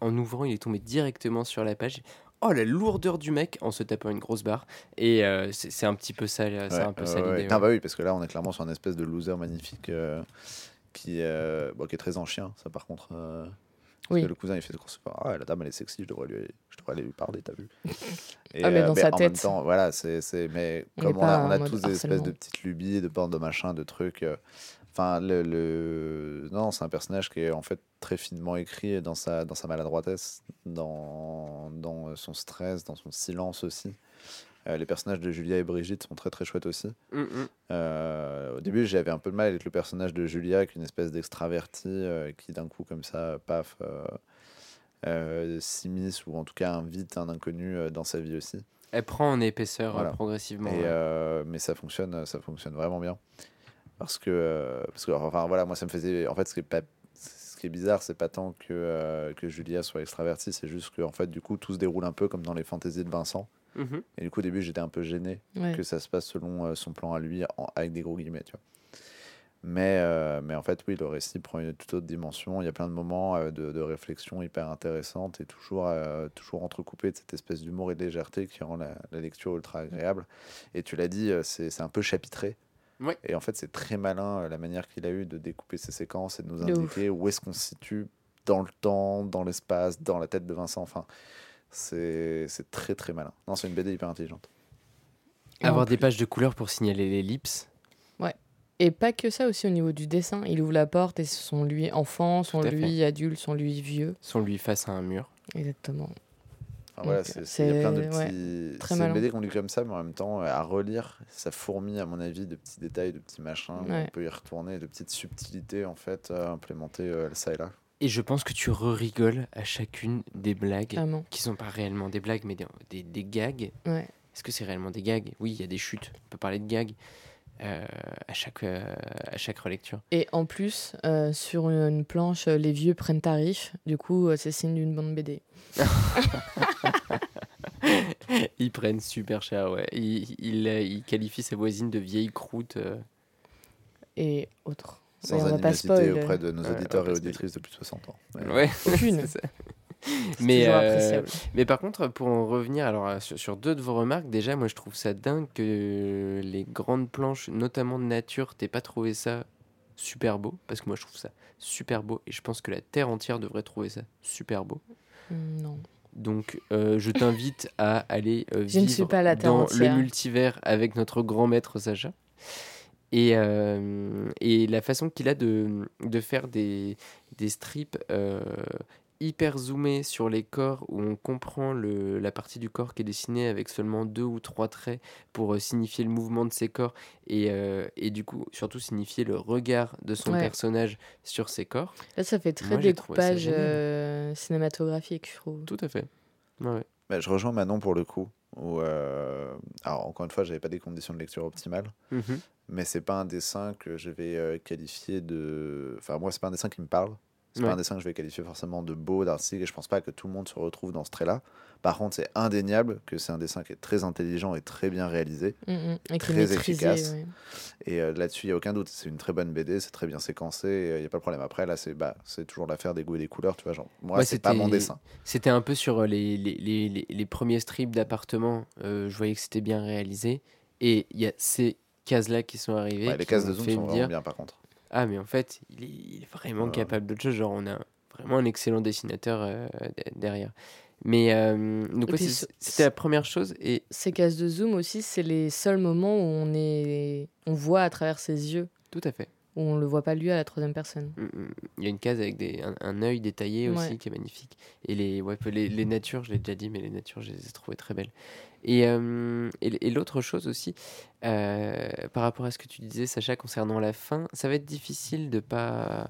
En ouvrant, il est tombé directement sur la page. Oh la lourdeur du mec en se tapant une grosse barre et euh, c'est, c'est un petit peu ça ouais, c'est un peu euh, ça ouais. l'idée. Ouais. Ah bah oui parce que là on est clairement sur une espèce de loser magnifique euh, qui euh, bon, qui est très en chien ça par contre euh... Parce oui. que le cousin, il fait de course. Ah, la dame, elle est sexy, je devrais, lui... je devrais aller lui parler, t'as vu. Et, ah, mais dans euh, mais sa en tête. Même temps, voilà, c'est, c'est... Mais on comme on a, on a tous des espèces de petites lubies, de bandes de machins, de trucs. Enfin, le, le. Non, c'est un personnage qui est en fait très finement écrit dans sa, dans sa maladroitesse, dans... dans son stress, dans son silence aussi. Euh, les personnages de Julia et Brigitte sont très très chouettes aussi. Mm-hmm. Euh, au début, j'avais un peu de mal avec le personnage de Julia, avec une espèce d'extravertie euh, qui d'un coup comme ça, paf, euh, euh, s'immisce ou en tout cas invite un inconnu euh, dans sa vie aussi. Elle prend en épaisseur voilà. euh, progressivement. Et, ouais. euh, mais ça fonctionne, ça fonctionne vraiment bien parce que euh, parce que enfin voilà, moi ça me faisait en fait ce qui est pas ce qui est bizarre, c'est pas tant que, euh, que Julia soit extravertie, c'est juste que en fait, du coup, tout se déroule un peu comme dans les fantaisies de Vincent. Mm-hmm. Et du coup, au début, j'étais un peu gêné ouais. que ça se passe selon euh, son plan à lui, en, avec des gros guillemets, tu vois. Mais, euh, mais en fait, oui, le récit prend une toute autre dimension. Il y a plein de moments euh, de, de réflexion hyper intéressantes et toujours, euh, toujours entrecoupés de cette espèce d'humour et de légèreté qui rend la, la lecture ultra agréable. Et tu l'as dit, c'est, c'est un peu chapitré. Oui. Et en fait, c'est très malin euh, la manière qu'il a eu de découper ses séquences et de nous indiquer de où est-ce qu'on se situe dans le temps, dans l'espace, dans la tête de Vincent. Enfin, c'est, c'est très, très malin. Non, c'est une B D hyper intelligente. Avoir des pages de couleurs pour signaler l'ellipse. Ouais. Et pas que ça, aussi au niveau du dessin. Il ouvre la porte et son lui enfant, son lui fait. adulte, son lui vieux. Son lui face à un mur. Exactement. Enfin, voilà, c'est, c'est, il y a plein de petits... Ouais, très c'est malin. Une B D qu'on lit comme ça, mais en même temps, à relire, ça fourmille, à mon avis, de petits détails, de petits machins. Ouais. On peut y retourner, de petites subtilités, en fait, à implémenter euh, ça et là. Et je pense que tu re-rigoles à chacune des blagues, ah bon. qui sont pas réellement des blagues, mais des, des, des gags. Ouais. Est-ce que c'est réellement des gags ? Oui, il y a des chutes, on peut parler de gags. Euh, à chaque euh, à chaque relecture. Et en plus euh, sur une, une planche, les vieux prennent tarif. Du coup, euh, c'est signe d'une bande B D. Ils prennent super cher, ouais. Ils ils, ils qualifient sa voisine de vieille croûte euh... et autres. Sans ouais, animosité auprès de nos auditeurs ouais, et auditrices de plus de soixante ans. Ouais. ouais. Aucune. C'est ça. C'est mais, euh, mais par contre, pour en revenir alors, sur, sur deux de vos remarques, déjà, moi je trouve ça dingue que les grandes planches, notamment de nature, t'aies pas trouvé ça super beau, parce que moi je trouve ça super beau et je pense que la terre entière devrait trouver ça super beau. Non. Donc euh, je t'invite à aller euh, vivre dans entière. Le multivers avec notre grand maître Sacha. Et, euh, et la façon qu'il a de, de faire des, des strips. Euh, hyper zoomé sur les corps où on comprend le, la partie du corps qui est dessinée avec seulement deux ou trois traits pour euh, signifier le mouvement de ses corps et, euh, et du coup surtout signifier le regard de son ouais. personnage sur ses corps. Là ça fait très Moi, découpage euh, cinématographique, je trouve. Tout à fait. Ouais. Bah, je rejoins Manon pour le coup. Où, euh... Alors encore une fois, j'avais pas des conditions de lecture optimales. Mmh. Mais c'est pas un dessin que je vais euh, qualifier de... Enfin moi c'est pas un dessin qui me parle. C'est ouais. pas un dessin que je vais qualifier forcément de beau, d'artistique, et je pense pas que tout le monde se retrouve dans ce trait-là. Par contre, c'est indéniable que c'est un dessin qui est très intelligent et très bien réalisé, mmh, et très efficace. Ouais. Et euh, là-dessus, il n'y a aucun doute. C'est une très bonne B D, c'est très bien séquencé, il n'y a pas de problème. Après, là, c'est, bah, c'est toujours l'affaire des goûts et des couleurs. Tu vois, genre, moi, ouais, c'est pas mon dessin. C'était un peu sur les, les, les, les, les premiers strips d'appartements, euh, je voyais que c'était bien réalisé. Et il y a ces cases-là qui sont arrivées. Ouais, les cases de zoom sont vraiment bien, par contre. Ah, mais en fait, il est, il est vraiment ouais. capable d'autre chose. Genre, on a vraiment un excellent dessinateur euh, d- derrière. Mais euh, donc, ouais, c'est, c'était la première chose. Et... Ces cases de zoom aussi, c'est les seuls moments où on, est... on voit à travers ses yeux. Tout à fait. Où on ne le voit pas lui à la troisième personne. Il y a une case avec des, un, un œil détaillé aussi ouais. qui est magnifique. Et les, ouais, les, les natures, je l'ai déjà dit, mais les natures, je les ai trouvées très belles. Et, euh, et, et l'autre chose aussi, euh, par rapport à ce que tu disais, Sacha, concernant la fin, ça va être difficile de pas...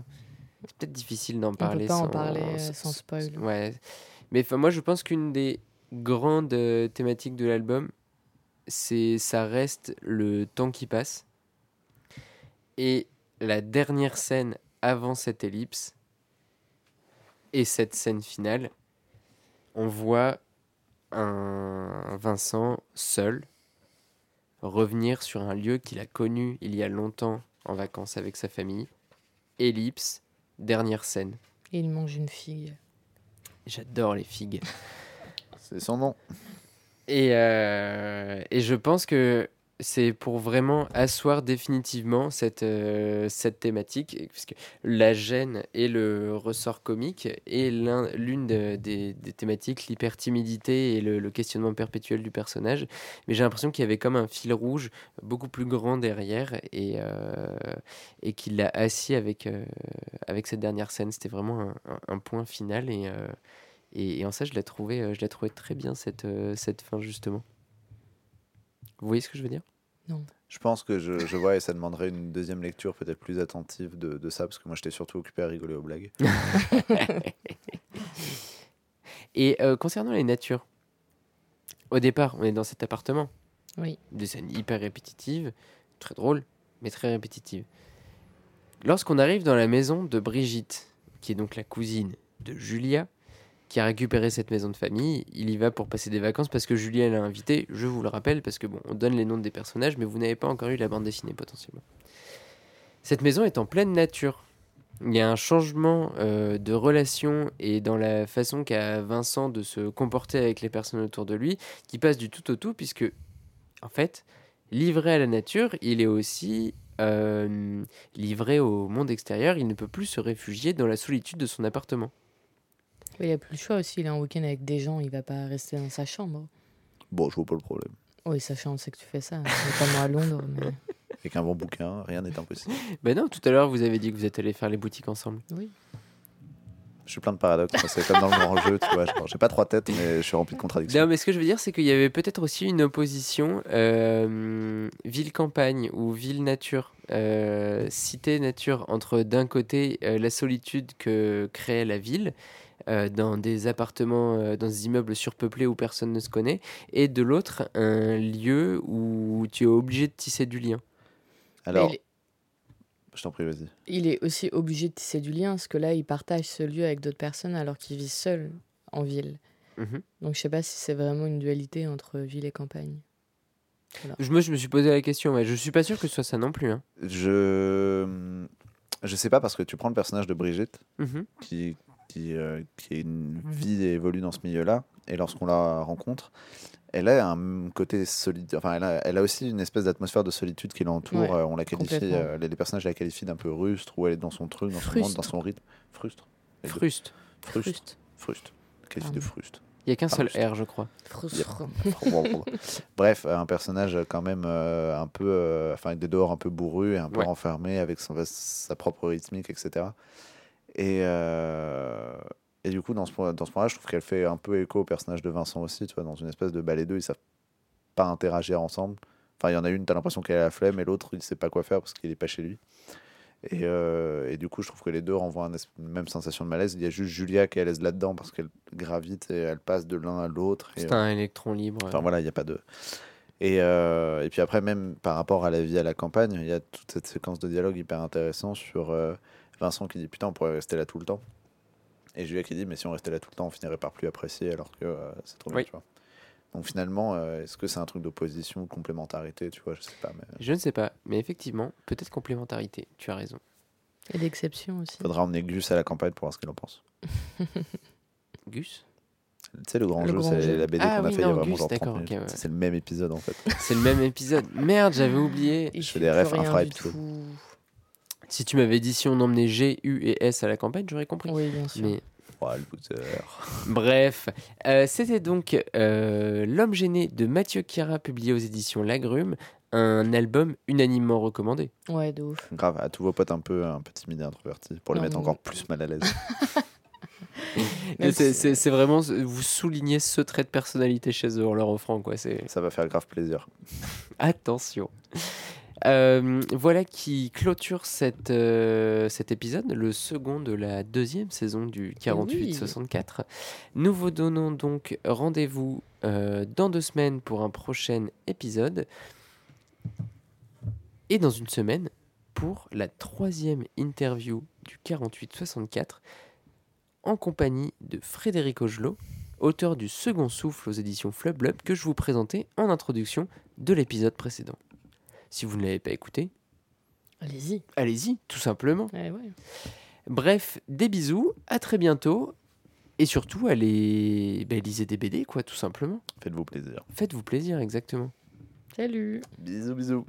C'est peut-être difficile d'en on parler sans... On peut pas sans, en parler sans, sans spoil. Ouais. Mais moi, je pense qu'une des grandes thématiques de l'album, c'est ça reste le temps qui passe. Et la dernière scène avant cette ellipse et cette scène finale, on voit un Vincent seul revenir sur un lieu qu'il a connu il y a longtemps en vacances avec sa famille. Ellipse, dernière scène. Et il mange une figue. J'adore les figues. C'est son nom. Et, euh, et je pense que c'est pour vraiment asseoir définitivement cette, euh, cette thématique, parce que la gêne et le ressort comique est l'un, l'une de, des, des thématiques, l'hypertimidité et le, le questionnement perpétuel du personnage. Mais j'ai l'impression qu'il y avait comme un fil rouge beaucoup plus grand derrière et, euh, et qu'il l'a assis avec, euh, avec cette dernière scène. C'était vraiment un, un, un point final et, euh, et, et en ça, je l'ai trouvé, je l'ai trouvé très bien cette, cette fin justement. Vous voyez ce que je veux dire ? Non. Je pense que je, je vois, et ça demanderait une deuxième lecture peut-être plus attentive de, de ça, parce que moi j'étais surtout occupé à rigoler aux blagues. Et euh, concernant les natures, au départ, on est dans cet appartement. Oui. Des scènes hyper répétitives, très drôles, mais très répétitives. Lorsqu'on arrive dans la maison de Brigitte, qui est donc la cousine de Julia, qui a récupéré cette maison de famille. Il y va pour passer des vacances parce que Julia l'a invité, je vous le rappelle, parce que bon, on donne les noms des personnages, mais vous n'avez pas encore eu la bande dessinée potentiellement. Cette maison est en pleine nature. Il y a un changement euh, de relation et dans la façon qu'a Vincent de se comporter avec les personnes autour de lui, qui passe du tout au tout, puisque, en fait, livré à la nature, il est aussi euh, livré au monde extérieur. Il ne peut plus se réfugier dans la solitude de son appartement. Oui, il n'a plus le choix aussi. Il est en week-end avec des gens, il ne va pas rester dans sa chambre. Bon, je vois pas le problème. Oui, Sacha, on sait que tu fais ça, notamment à Londres, mais... Avec un bon bouquin, rien n'est impossible. Ben non, tout à l'heure, vous avez dit que vous êtes allés faire les boutiques ensemble. Oui. Je suis plein de paradoxes. C'est comme dans Le Grand je, tu vois. Je n'ai pas trois têtes, mais je suis rempli de contradictions. Non, mais ce que je veux dire, c'est qu'il y avait peut-être aussi une opposition euh, ville-campagne ou ville-nature, euh, cité-nature, entre d'un côté euh, la solitude que crée la ville, Euh, dans des appartements, euh, dans des immeubles surpeuplés où personne ne se connaît, et de l'autre, un lieu où tu es obligé de tisser du lien. Alors, est... je t'en prie, vas-y. Il est aussi obligé de tisser du lien, parce que là, il partage ce lieu avec d'autres personnes alors qu'il vit seul en ville. Mm-hmm. Donc, je sais pas si c'est vraiment une dualité entre ville et campagne. Voilà. Je, me, je me suis posé la question, mais je suis pas sûr que ce soit ça non plus. Hein. Je... je sais pas, parce que tu prends le personnage de Brigitte, mm-hmm. qui... Qui, euh, qui a une vie et évolue dans ce milieu-là, et lorsqu'on la rencontre, elle a un côté solide. Enfin, elle a, elle a aussi une espèce d'atmosphère de solitude qui l'entoure. Ouais, euh, on la qualifie, euh, les, les personnages la qualifient d'un peu rustre, où elle est dans son truc, dans son monde, dans son rythme. Frustre. Frustre. Frustre. Frustre. Qualifie de frustre. Il n'y a qu'un seul R, je crois. Frustre. Bref, un personnage quand même euh, un peu, euh, enfin, avec des dehors un peu bourrus et un peu ouais. renfermé, avec son, sa propre rythmique, et cetera. Et, euh, et du coup, dans ce, dans ce point-là, je trouve qu'elle fait un peu écho au personnage de Vincent aussi, tu vois, dans une espèce de bah, les deux, ils ne savent pas interagir ensemble. Enfin, il y en a une, tu as l'impression qu'elle a la flemme, et l'autre, il ne sait pas quoi faire parce qu'il n'est pas chez lui. Et, euh, et du coup, je trouve que les deux renvoient une même sensation de malaise. Il y a juste Julia qui est à l'aise là-dedans parce qu'elle gravite et elle passe de l'un à l'autre. Et, c'est un euh, électron libre. Enfin, ouais. voilà, il n'y a pas de... Et, euh, et puis après, même par rapport à la vie à la campagne, il y a toute cette séquence de dialogue hyper intéressante sur... Euh, Vincent qui dit putain on pourrait rester là tout le temps et Julia qui dit mais si on restait là tout le temps on finirait par plus apprécier alors que euh, c'est trop bien oui. tu vois. Donc finalement euh, est-ce que c'est un truc d'opposition ou de complémentarité tu vois je sais pas mais... je ne sais pas mais effectivement peut-être complémentarité tu as raison et l'exception aussi faudra emmener Gus à la campagne pour voir ce qu'il en pense. Gus tu sais le grand le jeu grand c'est jeu. La B D ah, qu'on oui, a fait non, il y a vraiment Gus, genre trente minutes okay, ouais. c'est le même épisode en fait c'est le même épisode merde j'avais oublié je fais des refs infra et tout. Si tu m'avais dit si on emmenait G, U et S à la campagne, j'aurais compris. Oui, bien sûr. Mais... Oh, le booter. Bref, euh, c'était donc euh, L'Homme gêné de Mathieu Chiara, publié aux éditions Lagrume, un album unanimement recommandé. Ouais, de ouf. Grave, à tous vos potes un peu, un peu timides et introvertis, pour les non, mettre mais... encore plus mal à l'aise. c'est, c'est, c'est vraiment, vous soulignez ce trait de personnalité chez eux en leur offrant, quoi. C'est... Ça va faire grave plaisir. Attention. Euh, voilà qui clôture cette, euh, cet épisode, le second de la deuxième saison du quarante-huit soixante-quatre. Oui. Nous vous donnons donc rendez-vous euh, dans deux semaines pour un prochain épisode et dans une semaine pour la troisième interview du quarante-huit soixante-quatre en compagnie de Frédéric Augelot, auteur du Second Souffle aux éditions Flub Lub que je vous présentais en introduction de l'épisode précédent. Si vous ne l'avez pas écouté, allez-y. Allez-y, tout simplement. Eh ouais. Bref, des bisous, à très bientôt. Et surtout, allez bah, lisez des B D, quoi, tout simplement. Faites-vous plaisir. Faites-vous plaisir, exactement. Salut. Bisous, bisous.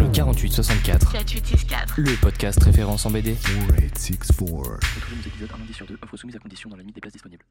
Le quarante-huit soixante-quatre. quarante-huit soixante-quatre. Le podcast référence en B D. quarante-huit soixante-quatre. Les épisodes, un indice sur deux, offre soumise à condition dans la limite des places disponibles.